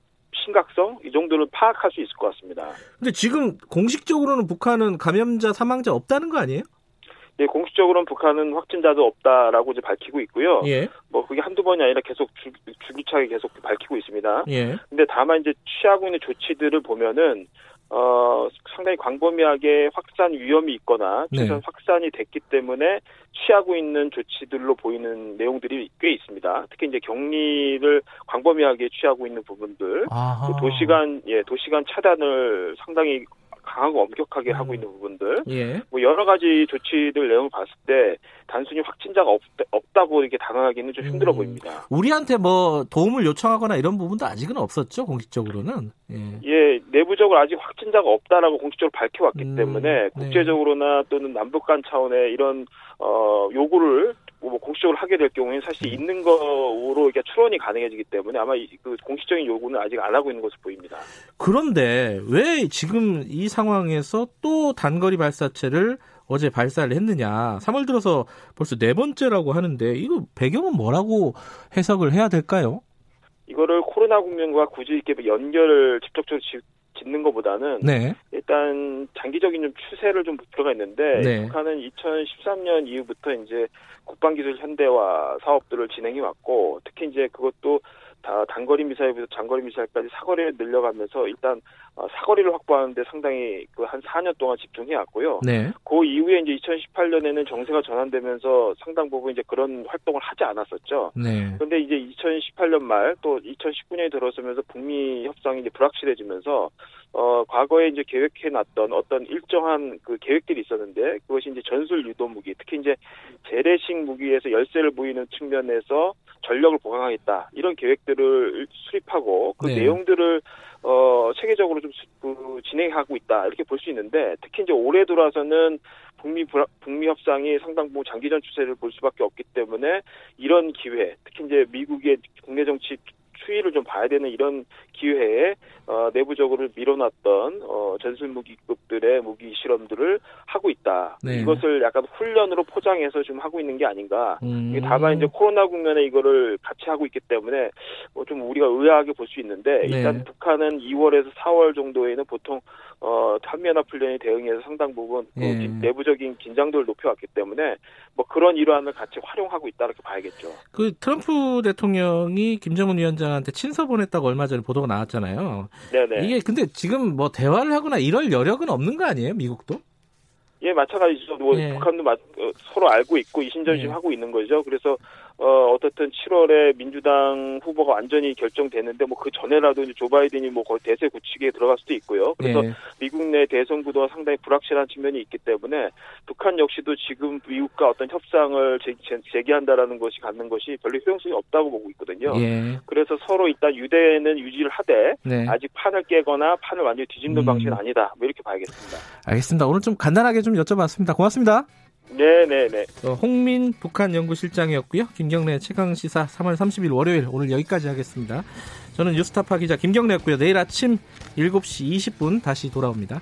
심각성 이 정도는 파악할 수 있을 것 같습니다. 근데 지금 공식적으로는 북한은 감염자 사망자 없다는 거 아니에요? 네, 공식적으로는 북한은 확진자도 없다라고 이제 밝히고 있고요. 예. 뭐 그게 한두 번이 아니라 계속 줄기차게 계속 밝히고 있습니다. 예. 근데 다만 이제 취하고 있는 조치들을 보면은 상당히 광범위하게 확산 위험이 있거나 최소한 네. 확산이 됐기 때문에 취하고 있는 조치들로 보이는 내용들이 꽤 있습니다. 특히 이제 격리를 광범위하게 취하고 있는 부분들, 도시간 도시간 차단을 상당히 강하고 엄격하게 하고 있는 부분들, 예. 뭐 여러 가지 조치들 내용을 봤을 때 단순히 확진자가 없다고 이렇게 당하기는 좀 힘들어 보입니다. 우리한테 뭐 도움을 요청하거나 이런 부분도 아직은 없었죠, 공식적으로는. 예, 내부적으로 아직 확진자가 없다라고 공식적으로 밝혀왔기 때문에 국제적으로나 또는 남북 간 차원의 이런 요구를 뭐 공식적으로 하게 될 경우에는 사실 있는 거로 이게 추론이 가능해지기 때문에 아마 그 공식적인 요구는 아직 안 하고 있는 것으로 보입니다. 그런데 왜 지금 이 상황에서 또 단거리 발사체를 어제 발사를 했느냐. 3월 들어서 벌써 네 번째라고 하는데 이거 배경은 뭐라고 해석을 해야 될까요? 이거를 코로나 국면과 굳이 이렇게 연결을 직접적으로 짓는 것보다는 네. 일단 장기적인 좀 추세를 좀 들어가 있는데 네. 북한은 2013년 이후부터 이제 국방기술 현대화 사업들을 진행해 왔고 특히 이제 그것도 다 단거리 미사일부터 장거리 미사일까지 사거리를 늘려가면서 일단 사거리를 확보하는데 상당히 그 한 4년 동안 집중해 왔고요. 네. 그 이후에 이제 2018년에는 정세가 전환되면서 상당 부분 이제 그런 활동을 하지 않았었죠. 네. 그런데 이제 2018년 말 또 2019년에 들어서면서 북미 협상이 이제 불확실해지면서 과거에 이제 계획해 놨던 어떤 일정한 그 계획들이 있었는데 그것이 이제 전술 유도 무기, 특히 이제 재래식 무기에서 열세를 보이는 측면에서 전력을 보강하겠다 이런 계획들을 수립하고 그 네. 내용들을 체계적으로 좀 진행하고 있다 이렇게 볼 수 있는데 특히 이제 올해 들어와서는 북미 협상이 상당 부분 장기전 추세를 볼 수밖에 없기 때문에 이런 기회, 특히 이제 미국의 국내 정치 추이를 좀 봐야 되는 이런 기회에 내부적으로 밀어놨던 전술 무기급들의 무기 실험들을 하고 있다. 네. 이것을 약간 훈련으로 포장해서 지금 하고 있는 게 아닌가. 이게 다만 이제 코로나 국면에 이거를 같이 하고 있기 때문에 좀 우리가 의아하게 볼 수 있는데 네. 일단 북한은 2월에서 4월 정도에는 보통 한미연합훈련에 대응해서 상당 부분 네. 내부적인 긴장도를 높여왔기 때문에 뭐 그런 일환을 같이 활용하고 있다 이렇게 봐야겠죠. 그 트럼프 대통령이 김정은 위원장한테 친서 보냈다고 얼마 전에 보도가 나왔잖아요. 네네. 이게 근데 지금 뭐 대화를 하거나 이럴 여력은 없는 거 아니에요, 미국도? 예, 마찬가지죠. 뭐 예. 북한도 서로 알고 있고 이심전심하고 있는 거죠. 그래서 어떻든 7월에 민주당 후보가 완전히 결정됐는데 뭐 그 전에라도 이제 조 바이든이 뭐 거의 대세 구축에 들어갈 수도 있고요. 그래서 네. 미국 내 대선 구도가 상당히 불확실한 측면이 있기 때문에 북한 역시도 지금 미국과 어떤 협상을 제기한다라는 것이 갖는 것이 별로 효용성이 없다고 보고 있거든요. 예. 그래서 서로 일단 유대는 유지를 하되 네. 아직 판을 깨거나 판을 완전히 뒤집는 방식은 아니다. 뭐 이렇게 봐야겠습니다. 알겠습니다. 오늘 좀 간단하게 좀 여쭤봤습니다. 고맙습니다. 네네네. 홍민 북한 연구실장이었고요. 김경래 최강시사 3월 30일 월요일 오늘 여기까지 하겠습니다. 저는 뉴스타파 기자 김경래였고요. 내일 아침 7시 20분 다시 돌아옵니다.